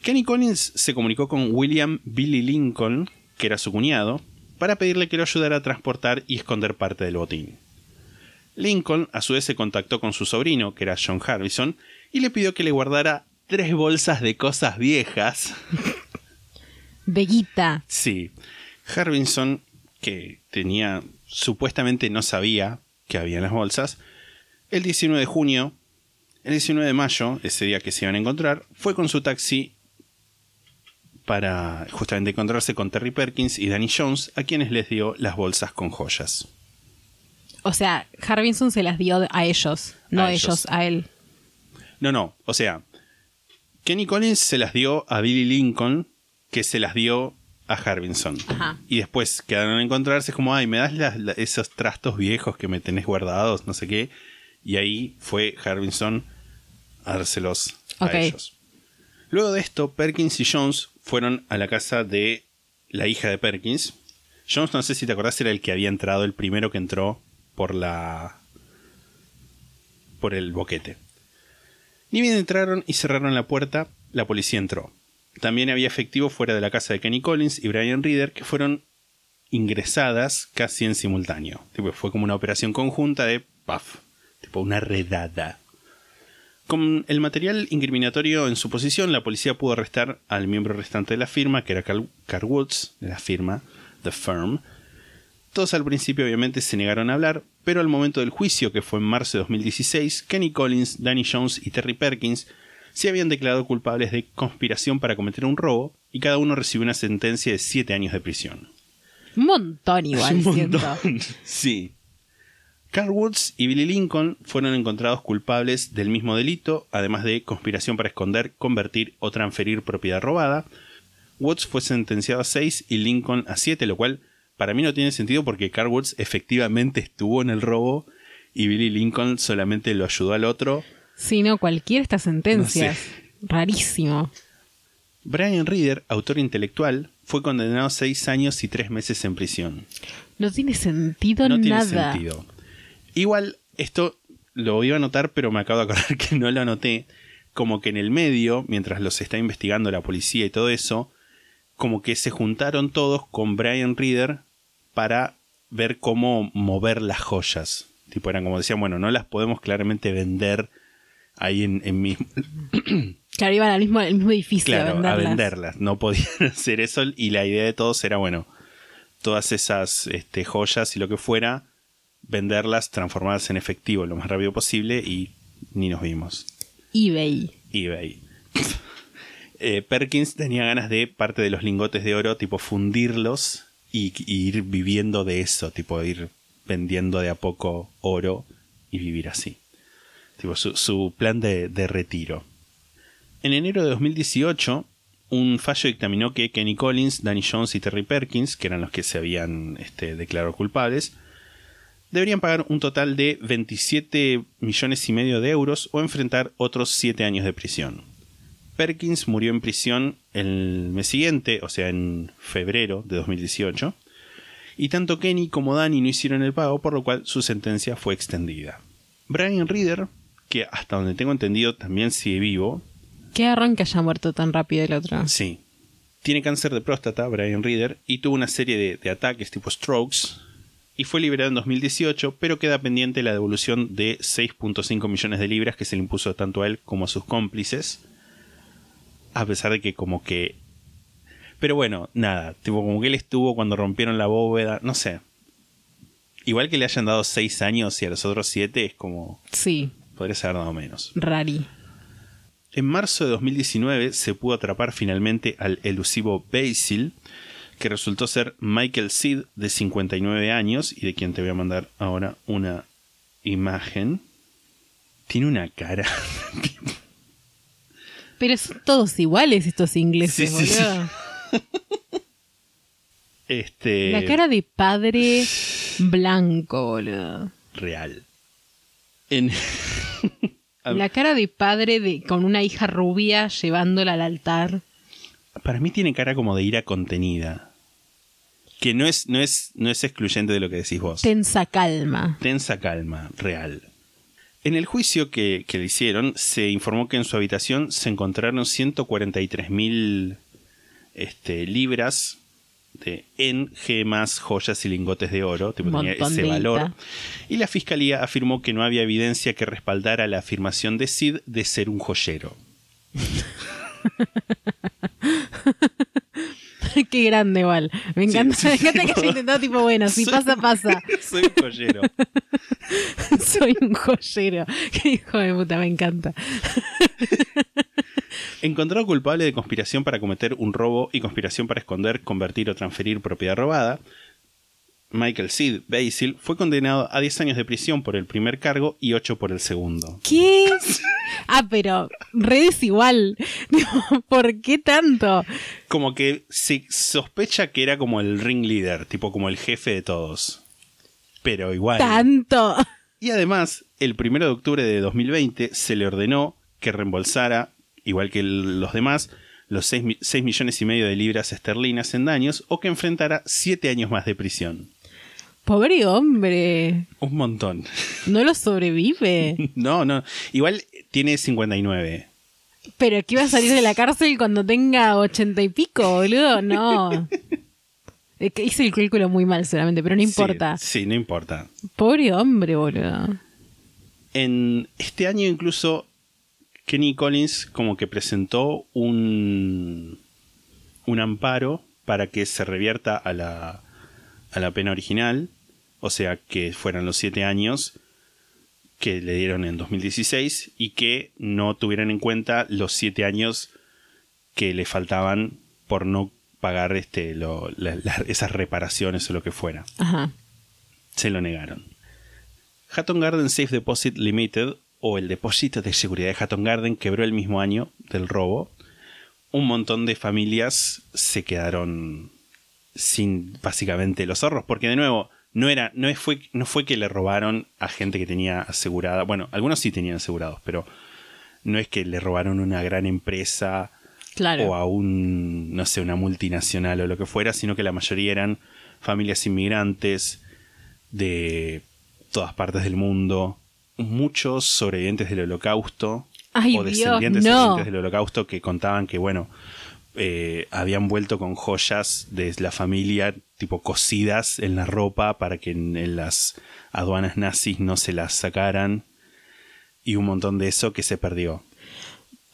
Kenny Collins se comunicó con William Billy Lincoln, que era su cuñado, para pedirle que lo ayudara a transportar y esconder parte del botín. Lincoln, a su vez, se contactó con su sobrino, que era John Harbinson, y le pidió que le guardara tres bolsas de cosas viejas. De guita. Sí. Harbinson, que tenía, supuestamente no sabía que había en las bolsas, el diecinueve de junio... El diecinueve de mayo, ese día que se iban a encontrar, fue con su taxi para justamente encontrarse con Terry Perkins y Danny Jones, a quienes les dio las bolsas con joyas. O sea, Harbinson se las dio a ellos, no a ellos. ellos a él. No, no, o sea, Kenny Collins se las dio a Billy Lincoln, que se las dio a Harbinson. Ajá. Y después quedaron a encontrarse como, ay, me das la, la, esos trastos viejos que me tenés guardados, no sé qué. Y ahí fue Harbinson a dárselos okay. a ellos. Luego de esto, Perkins y Jones fueron a la casa de la hija de Perkins. Jones, no sé si te acordás, era el que había entrado, el primero que entró por la por el boquete. Ni bien entraron y cerraron la puerta, la policía entró. También había efectivo fuera de la casa de Kenny Collins y Brian Reader, que fueron ingresadas casi en simultáneo. Tipo, fue como una operación conjunta de paf, tipo una redada. Con el material incriminatorio en su posición, la policía pudo arrestar al miembro restante de la firma, que era Carl, Carl Woods, de la firma, The Firm. Todos al principio obviamente se negaron a hablar, pero al momento del juicio, que fue en marzo de dos mil dieciséis, Kenny Collins, Danny Jones y Terry Perkins se habían declarado culpables de conspiración para cometer un robo, y cada uno recibió una sentencia de siete años de prisión. Un montón igual, Un montón, siento. Sí. Carl Woods y Billy Lincoln fueron encontrados culpables del mismo delito, además de conspiración para esconder, convertir o transferir propiedad robada. Woods fue sentenciado a seis y Lincoln a siete, lo cual para mí no tiene sentido porque Carl Woods efectivamente estuvo en el robo y Billy Lincoln solamente lo ayudó al otro. Sí, no, cualquiera de estas sentencias. No sé. Rarísimo. Brian Reader, autor intelectual, fue condenado a seis años y tres meses en prisión. No tiene sentido no nada. No tiene sentido. Igual, esto lo iba a anotar, pero me acabo de acordar que no lo anoté. Como que en el medio, mientras los está investigando la policía y todo eso, como que se juntaron todos con Brian Reader para ver cómo mover las joyas. Tipo, eran como decían, bueno, no las podemos claramente vender ahí en, en mi... Claro, iban al mismo, al mismo edificio, claro, a venderlas. a venderlas. No podían hacer eso y la idea de todos era, bueno, todas esas este, joyas y lo que fuera, venderlas transformadas en efectivo lo más rápido posible y ni nos vimos. eBay. eBay. eh, Perkins tenía ganas de parte de los lingotes de oro, tipo fundirlos y, y ir viviendo de eso, tipo ir vendiendo de a poco oro y vivir así. Tipo su, su plan de, de retiro. En enero de dos mil dieciocho, un fallo dictaminó que Kenny Collins, Danny Jones y Terry Perkins, que eran los que se habían este, declarado culpables, deberían pagar un total de veintisiete millones y medio de euros o enfrentar otros siete años de prisión. Perkins murió en prisión el mes siguiente, o sea, en febrero de dos mil dieciocho, y tanto Kenny como Danny no hicieron el pago, por lo cual su sentencia fue extendida. Brian Reader, que hasta donde tengo entendido también sigue vivo... Qué garrón que haya muerto tan rápido el otro. Sí. Tiene cáncer de próstata, Brian Reader, y tuvo una serie de, de ataques tipo strokes, y fue liberado en dos mil dieciocho, pero queda pendiente la devolución de seis punto cinco millones de libras que se le impuso tanto a él como a sus cómplices, a pesar de que como que... Pero bueno, nada, tipo como que él estuvo cuando rompieron la bóveda, no sé. Igual que le hayan dado seis años y a los otros siete es como... Sí. Podrías haber dado menos. Rari. En marzo de dos mil diecinueve se pudo atrapar finalmente al elusivo Basil, que resultó ser Michael Seed, de cincuenta y nueve años, y de quien te voy a mandar ahora una imagen. Tiene una cara. Pero son todos iguales estos ingleses, sí, sí, boludo. Sí. Este... La cara de padre blanco, boludo. Real. En... La cara de padre de, con una hija rubia llevándola al altar. Para mí tiene cara como de ira contenida. Que no es, no es, no es excluyente de lo que decís vos. Tensa calma. Tensa calma, real. En el juicio que, que le hicieron, se informó que en su habitación se encontraron ciento cuarenta y tres mil este, libras de, en gemas, joyas y lingotes de oro. Tipo, tenía ese valor. Y la fiscalía afirmó que no había evidencia que respaldara la afirmación de Sid de ser un joyero. Qué grande, igual. Me encanta, sí, sí, me encanta tipo, que haya intentado, tipo, bueno, si soy, pasa, pasa. Soy un joyero. Soy un joyero. Qué hijo de puta, me encanta. Encontrado culpable de conspiración para cometer un robo y conspiración para esconder, convertir o transferir propiedad robada, Michael Seed Basil fue condenado a diez años de prisión por el primer cargo y ocho por el segundo. ¿Qué? Ah, pero re desigual. No, ¿por qué tanto? Como que se sospecha que era como el ringleader, tipo como el jefe de todos. Pero igual. ¡Tanto! Y además, el primero de octubre de dos mil veinte se le ordenó que reembolsara, igual que los demás, los seis millones y medio de libras esterlinas en daños o que enfrentara siete años más de prisión. Pobre hombre. Un montón. No lo sobrevive. No, no. Igual tiene cincuenta y nueve. Pero que iba a salir de la cárcel cuando tenga ochenta y pico, boludo. No. Hice el cálculo muy mal solamente, pero no importa. Sí, sí, no importa. Pobre hombre, boludo. En este año incluso Kenny Collins como que presentó un, un amparo para que se revierta a la, a la pena original. O sea, que fueran los siete años que le dieron en dos mil dieciséis y que no tuvieran en cuenta los siete años que le faltaban por no pagar este, lo, la, la, esas reparaciones o lo que fuera. Ajá. Se lo negaron. Hatton Garden Safe Deposit Limited, o el depósito de seguridad de Hatton Garden, quebró el mismo año del robo. Un montón de familias se quedaron sin básicamente los ahorros, porque de nuevo no era no fue no fue que le robaron a gente que tenía asegurada, bueno, algunos sí tenían asegurados, pero no es que le robaron una gran empresa, claro, o a un, no sé, una multinacional o lo que fuera, sino que la mayoría eran familias inmigrantes de todas partes del mundo, muchos sobrevivientes del Holocausto. Ay, o descendientes Dios, no. sobrevivientes del Holocausto que contaban que, bueno, Eh, habían vuelto con joyas de la familia, tipo cosidas en la ropa para que en, en las aduanas nazis no se las sacaran, y un montón de eso que se perdió.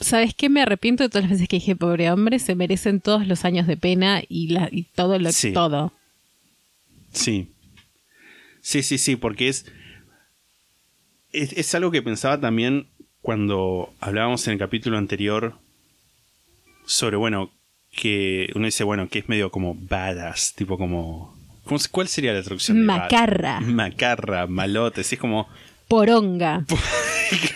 ¿Sabes qué? Me arrepiento de todas las veces que dije, pobre hombre, se merecen todos los años de pena y, la, y todo lo sí. todo. Sí. Sí, sí, sí, porque es, es es algo que pensaba también cuando hablábamos en el capítulo anterior sobre, bueno, que uno dice, bueno, que es medio como badass, tipo como, como ¿cuál sería la traducción? Macarra. De Macarra, malote, sí, es como poronga.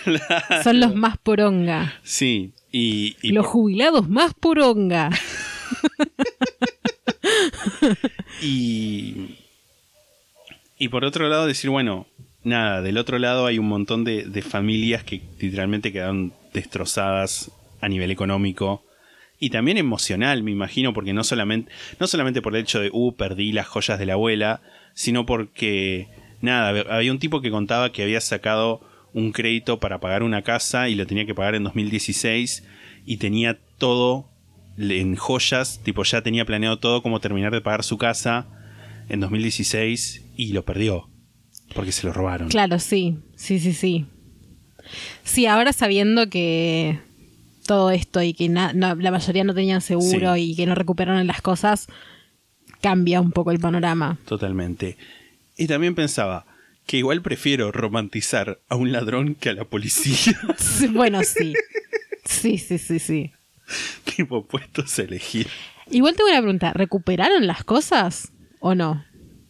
Claro. Son los más poronga. Sí, y, y los por... jubilados más poronga. y y por otro lado decir, bueno, nada, del otro lado hay un montón de, de familias que literalmente quedaron destrozadas a nivel económico. Y también emocional, me imagino, porque no solamente, no solamente por el hecho de, uh, perdí las joyas de la abuela, sino porque, nada, había un tipo que contaba que había sacado un crédito para pagar una casa y lo tenía que pagar en dos mil dieciséis y tenía todo en joyas, tipo ya tenía planeado todo como terminar de pagar su casa en dos mil dieciséis y lo perdió, porque se lo robaron. Claro, sí, sí, sí, sí. Sí, ahora sabiendo que todo esto y que na- no, la mayoría no tenían seguro, sí, y que no recuperaron las cosas, cambia un poco el panorama. Totalmente. Y también pensaba que igual prefiero romantizar a un ladrón que a la policía. Bueno, sí. Sí, sí, sí, sí. Tipo, puestos a elegir. Igual tengo una pregunta. ¿Recuperaron las cosas o no?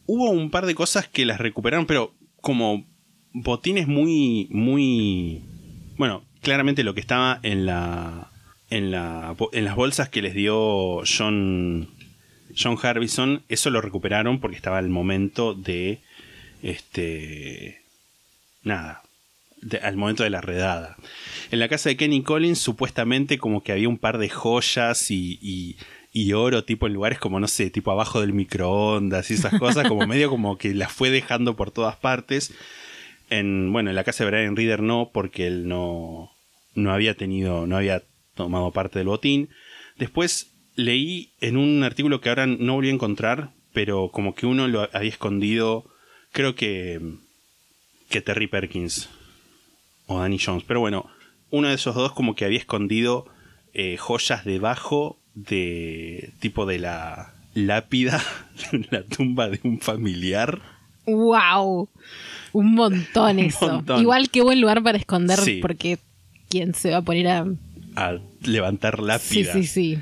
Hubo un par de cosas que las recuperaron, pero como botines muy, muy... Bueno... Claramente lo que estaba en la, en la en las bolsas que les dio John John Harbinson, eso lo recuperaron porque estaba al momento de este nada, de, al momento de la redada. En la casa de Kenny Collins supuestamente como que había un par de joyas y, y, y oro tipo en lugares como, no sé, tipo abajo del microondas y esas cosas, como medio como que las fue dejando por todas partes. En, bueno, en la casa de Brian Reader no, porque él no, no había tenido, no había tomado parte del botín. Después leí en un artículo que ahora no volví a encontrar, pero como que uno lo había escondido, creo que, que Terry Perkins o Danny Jones. Pero bueno, uno de esos dos como que había escondido eh, joyas debajo de tipo de la lápida, de la tumba de un familiar. ¡Wow! Un montón eso. Un montón. Igual que buen lugar para esconder, sí, porque ¿quién se va a poner a... a levantar lápida? Sí, sí, sí.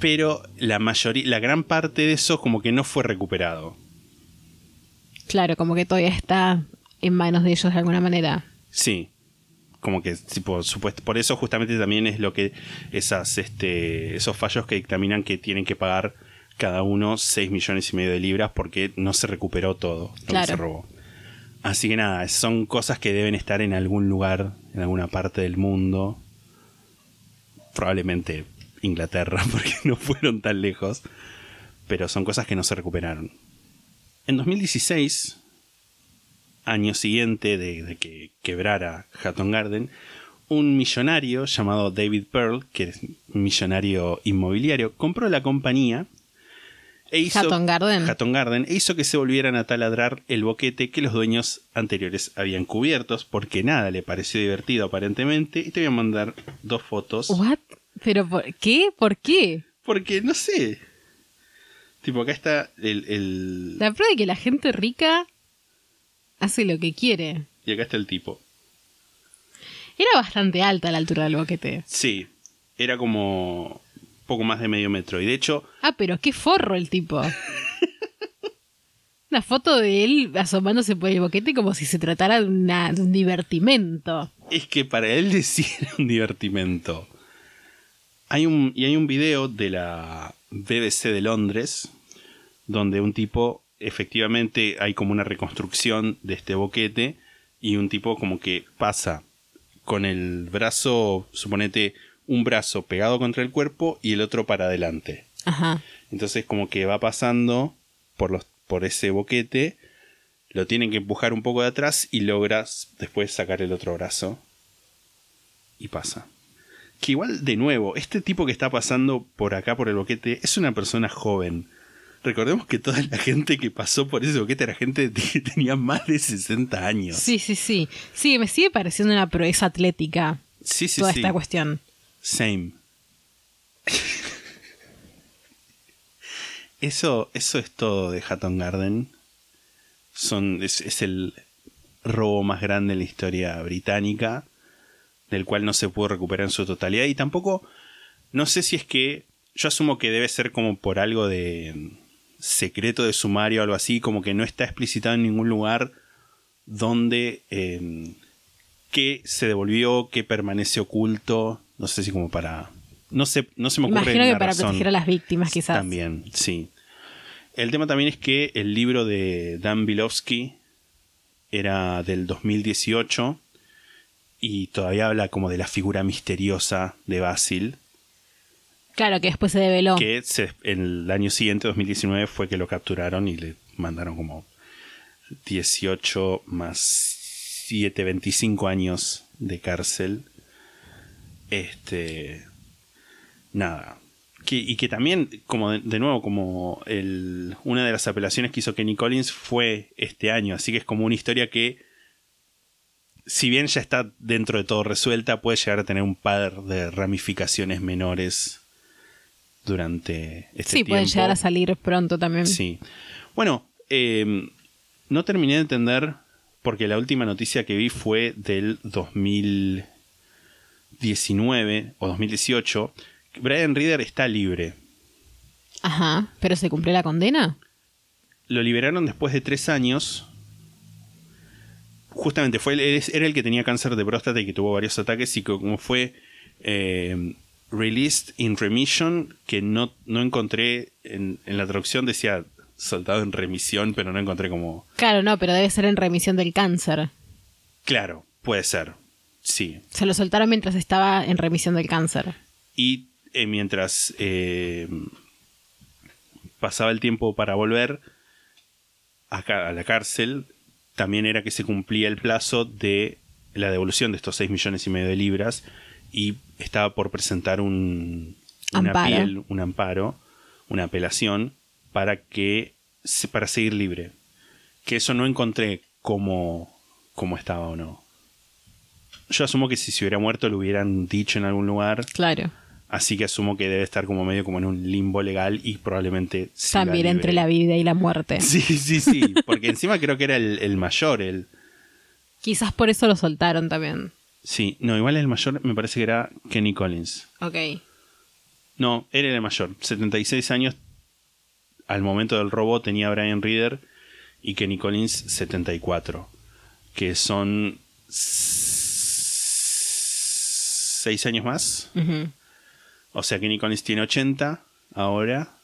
Pero la mayoría, la gran parte de eso como que no fue recuperado. Claro, como que todavía está en manos de ellos de alguna manera. Sí. Como que, tipo, supuesto, por eso justamente también es lo que esas, este, esos fallos que dictaminan que tienen que pagar cada uno seis millones y medio de libras porque no se recuperó todo lo claro. que se robó. Así que nada, son cosas que deben estar en algún lugar, en alguna parte del mundo. Probablemente Inglaterra, porque no fueron tan lejos. Pero son cosas que no se recuperaron. En dos mil dieciséis, año siguiente de, de que quebrara Hatton Garden, un millonario llamado David Pearl, que es millonario inmobiliario, compró la compañía E hizo, Hatton Garden. Hatton Garden e hizo que se volvieran a taladrar el boquete que los dueños anteriores habían cubiertos porque nada le pareció divertido aparentemente, y te voy a mandar dos fotos. ¿What? ¿Pero por qué? ¿Por qué? Porque no sé. Tipo, acá está el, el... la prueba de que la gente rica hace lo que quiere. Y acá está el tipo. Era bastante alta la altura del boquete. Sí, era como... poco más de medio metro, y de hecho... Ah, pero qué forro el tipo. Una foto de él asomándose por el boquete como si se tratara de una, de un divertimento. Es que para él decir un divertimento. Hay un, y hay un video de la B B C de Londres donde un tipo, efectivamente hay como una reconstrucción de este boquete y un tipo como que pasa con el brazo, suponete un brazo pegado contra el cuerpo y el otro para adelante. Ajá. Entonces como que va pasando por los por ese boquete, lo tienen que empujar un poco de atrás y logras después sacar el otro brazo y pasa. Que igual, de nuevo, este tipo que está pasando por acá por el boquete es una persona joven. Recordemos que toda la gente que pasó por ese boquete era gente que tenía más de sesenta años. Sí, sí, sí. Sí, me sigue pareciendo una proeza atlética. Sí, sí, toda sí. Esta cuestión. Same. Eso, eso es todo de Hatton Garden. Son, es, es el robo más grande en la historia británica, del cual no se pudo recuperar en su totalidad. Y tampoco, no sé si es que, yo asumo que debe ser como por algo de secreto de sumario o algo así, como que no está explicitado en ningún lugar donde, eh, qué se devolvió, qué permanece oculto. No sé si como para... No se, no se me ocurre. Imagino que para razón. Proteger a las víctimas, quizás. También, sí. El tema también es que el libro de Dan Bilowski era del dos mil dieciocho y todavía habla como de la figura misteriosa de Basil. Claro, que después se develó. Que se, en el año siguiente, dos mil diecinueve, fue que lo capturaron y le mandaron como dieciocho más siete, veinticinco años de cárcel. Este... Nada. Que, y que también, como de, de nuevo, como el, una de las apelaciones que hizo Kenny Collins fue este año. Así que es como una historia que, si bien ya está dentro de todo resuelta, puede llegar a tener un par de ramificaciones menores durante este sí, tiempo. Sí, pueden llegar a salir pronto también. Sí. Bueno, eh, no terminé de entender, porque la última noticia que vi fue del dos mil diecinueve o dos mil dieciocho... Brian Reader está libre. Ajá, ¿pero se cumplió la condena? Lo liberaron después de tres años. Justamente, fue el, era el que tenía cáncer de próstata y que tuvo varios ataques y que como fue eh, released in remission, que no, no encontré, en, en la traducción decía soltado en remisión, pero no encontré como... Claro, no, pero debe ser en remisión del cáncer. Claro, puede ser, sí. Se lo soltaron mientras estaba en remisión del cáncer. Y Eh, mientras eh, pasaba el tiempo para volver acá a la cárcel, también era que se cumplía el plazo de la devolución de estos seis millones y medio de libras y estaba por presentar un, una amparo. Piel, un amparo, una apelación para que para seguir libre. Que eso no encontré cómo, cómo estaba o no. Yo asumo que si se hubiera muerto lo hubieran dicho en algún lugar. Claro. Así que asumo que debe estar como medio como en un limbo legal y probablemente... También entre la vida y la muerte. Sí, sí, sí. Porque encima creo que era el, el mayor. El... Quizás por eso lo soltaron también. Sí. No, igual el mayor me parece que era Kenny Collins. Ok. No, él era el mayor. setenta y seis años al momento del robo tenía Brian Reader y Kenny Collins setenta y cuatro. Que son... seis años más. Uh-huh. O sea, Kenny Collins tiene ochenta ahora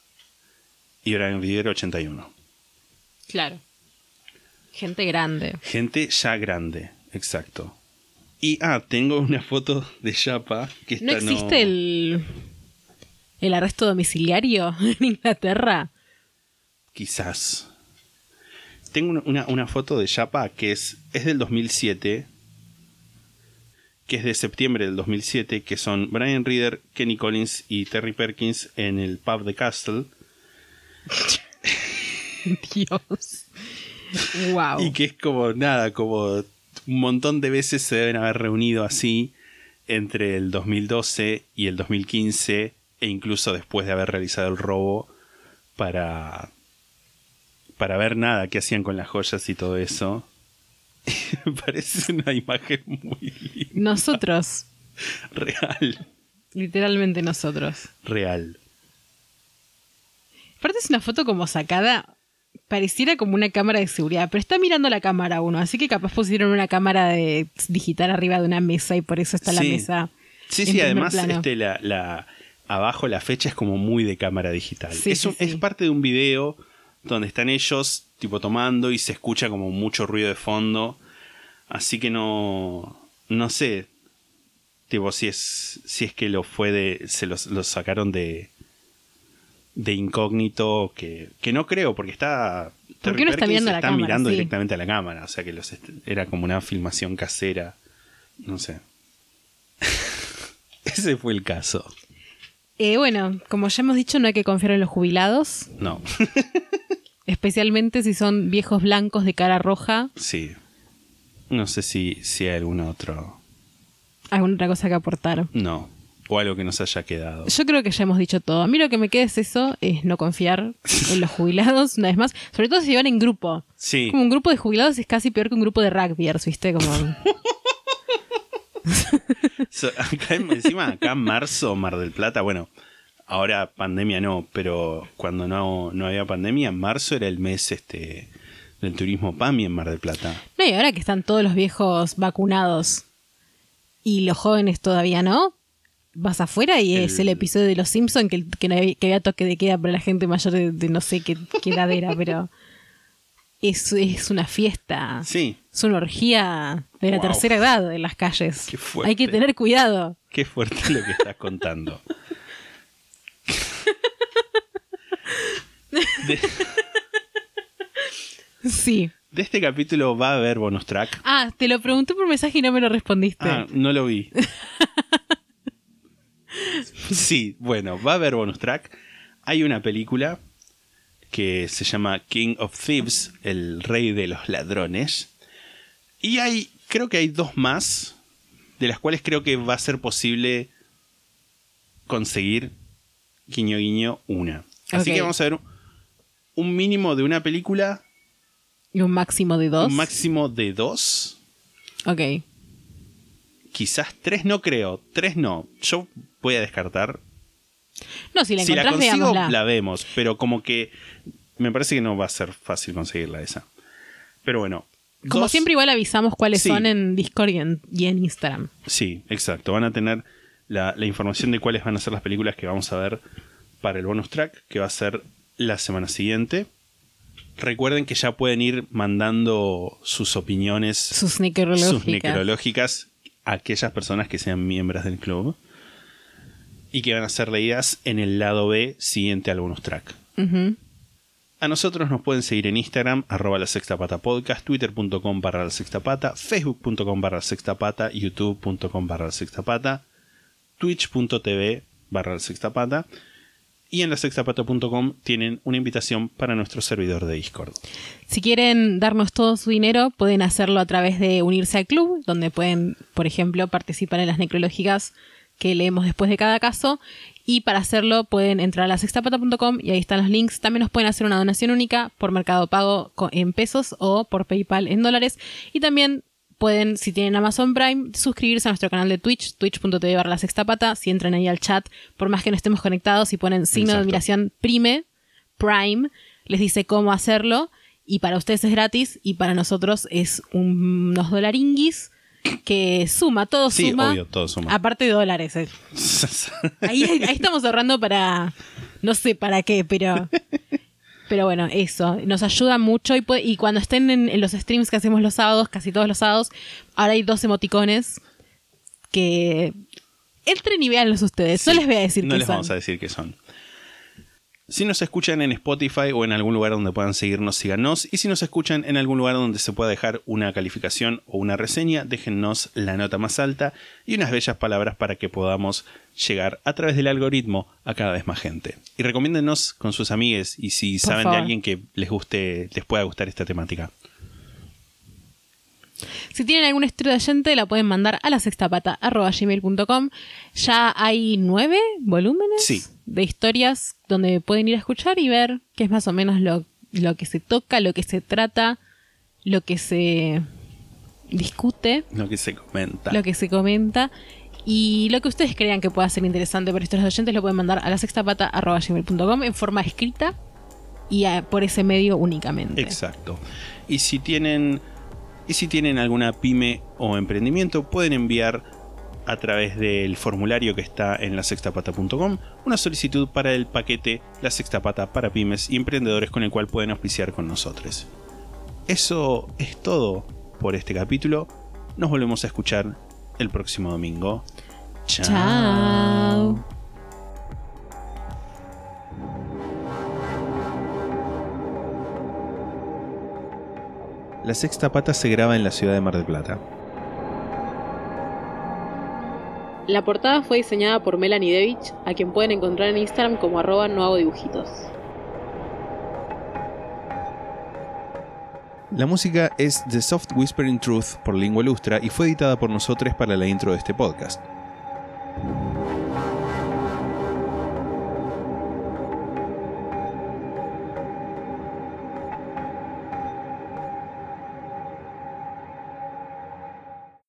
y Brian Reader ochenta y uno. Claro. Gente grande. Gente ya grande, exacto. Y, ah, tengo una foto de Chapa que está... ¿No existe no... el el arresto domiciliario en Inglaterra? Quizás. Tengo una, una, una foto de Chapa que es, es del dos mil siete... que es de septiembre del dos mil siete, que son Brian Reader, Kenny Collins y Terry Perkins en el pub de Castle. Dios. Wow. Y que es como nada, como un montón de veces se deben haber reunido así entre el dos mil doce y el dos mil quince, e incluso después de haber realizado el robo para para ver nada qué hacían con las joyas y todo eso. Parece una imagen muy linda. Nosotros. Real. Literalmente nosotros. Real. Aparte es una foto como sacada pareciera como una cámara de seguridad, pero está mirando la cámara uno, así que capaz pusieron una cámara de digital arriba de una mesa y por eso está sí. la mesa. Sí, sí, además este, la, la, abajo la fecha es como muy de cámara digital. Sí, es, sí, un, sí. es parte de un video donde están ellos tipo tomando y se escucha como mucho ruido de fondo, así que no, no sé tipo si es, si es que lo fue de, se los, los sacaron de de incógnito, que, que no creo, porque está ¿Por qué no está viendo la cámara? Mirando sí. directamente a la cámara, o sea que los era como una filmación casera, no sé. Ese fue el caso. Eh, bueno, como ya hemos dicho, no hay que confiar en los jubilados. No. Especialmente si son viejos blancos de cara roja. Sí. No sé si, si hay algún otro... ¿Alguna otra cosa que aportar? No. O algo que nos haya quedado. Yo creo que ya hemos dicho todo. A mí lo que me queda es eso, es no confiar en los jubilados, una vez más. Sobre todo si van en grupo. Sí. Como un grupo de jubilados es casi peor que un grupo de rugbyers, ¿viste? Como... So, acá, encima acá en marzo, Mar del Plata, bueno, ahora pandemia no, pero cuando no, no había pandemia, marzo era el mes este del turismo PAMI en Mar del Plata. No, y ahora que están todos los viejos vacunados y los jóvenes todavía no, vas afuera y el, es el episodio de Los Simpsons que, que, no había, que había toque de queda para la gente mayor de, de no sé qué, qué edad era, pero es, es una fiesta. Sí. Es una orgía de la wow. tercera edad en las calles. Qué fuerte. Hay que tener cuidado. Qué fuerte lo que estás contando. de... Sí. De este capítulo va a haber bonus track. Ah, te lo pregunté por mensaje y no me lo respondiste. Ah, no lo vi. Sí, bueno, va a haber bonus track. Hay una película que se llama King of Thieves, el rey de los ladrones. Y hay, creo que hay dos más, de las cuales creo que va a ser posible conseguir, guiño guiño, una. Así okay. que vamos a ver un mínimo de una película. ¿Y un máximo de dos? Un máximo de dos. Ok. Quizás tres no creo, tres no. Yo voy a descartar. No, si la encontrás, si la consigo, veámosla. La vemos, pero como que me parece que no va a ser fácil conseguirla esa. Pero bueno. Como dos, siempre igual avisamos cuáles sí. son en Discord y en, y en Instagram. Sí, exacto. Van a tener la, la información de cuáles van a ser las películas que vamos a ver para el bonus track, que va a ser la semana siguiente. Recuerden que ya pueden ir mandando sus opiniones, sus necrológicas, sus necrológicas a aquellas personas que sean miembros del club y que van a ser leídas en el lado B siguiente al bonus track. Uh-huh. A nosotros nos pueden seguir en Instagram, arroba la sexta pata podcast, twitter.com barra la sexta pata, facebook.com barra la sexta pata, youtube.com barra la sexta pata, twitch.tv barra la sexta pata, y en la sexta pata punto com tienen una invitación para nuestro servidor de Discord. Si quieren darnos todo su dinero, pueden hacerlo a través de unirse al club, donde pueden, por ejemplo, participar en las necrológicas que leemos después de cada caso. Y para hacerlo pueden entrar a la sexta pata punto com y ahí están los links. También nos pueden hacer una donación única por Mercado Pago en pesos o por PayPal en dólares. Y también pueden, si tienen Amazon Prime, suscribirse a nuestro canal de Twitch, twitch.tv barra la sexta pata. Si entran ahí al chat, por más que no estemos conectados, si ponen signo Exacto. de admiración prime, prime, les dice cómo hacerlo. Y para ustedes es gratis y para nosotros es un, unos dolaringuis. Que suma, todo sí, suma. Sí, obvio, todo suma. Aparte de dólares. Eh. Ahí, ahí estamos ahorrando para... No sé para qué, pero... Pero bueno, eso. Nos ayuda mucho. Y, puede, y cuando estén en, en los streams que hacemos los sábados, casi todos los sábados, ahora hay dos emoticones que... Entren y véanlos ustedes. Sí, no les voy a decir qué son. No les vamos a decir qué son. Si nos escuchan en Spotify o en algún lugar donde puedan seguirnos, síganos. Y si nos escuchan en algún lugar donde se pueda dejar una calificación o una reseña, déjennos la nota más alta y unas bellas palabras para que podamos llegar a través del algoritmo a cada vez más gente. Y recomiéndenos con sus amigues y si Por saben favor. de alguien que les guste, les pueda gustar esta temática. Si tienen alguna historia de gente, la pueden mandar a la sexta pata arroba gmail punto com. Ya hay nueve volúmenes sí. de historias donde pueden ir a escuchar y ver qué es más o menos lo, lo que se toca, lo que se trata, lo que se discute, lo que se comenta. Lo que se comenta. Y lo que ustedes crean que pueda ser interesante para historias de oyentes lo pueden mandar a la sexta pata arroba gmail punto com en forma escrita y a, por ese medio únicamente. Exacto. Y si tienen, y si tienen alguna pyme o emprendimiento, pueden enviar a través del formulario que está en la sexta pata punto com una solicitud para el paquete La Sexta Pata para pymes y emprendedores, con el cual pueden auspiciar con nosotros. Eso es todo por este capítulo. Nos volvemos a escuchar el próximo domingo. Chao. Chao. La Sexta Pata se graba en la ciudad de Mar del Plata. La portada fue diseñada por Melanie Devich, a quien pueden encontrar en Instagram como arroba no hago dibujitos. La música es The Soft Whispering Truth por Lingua Ilustra y fue editada por nosotros para la intro de este podcast.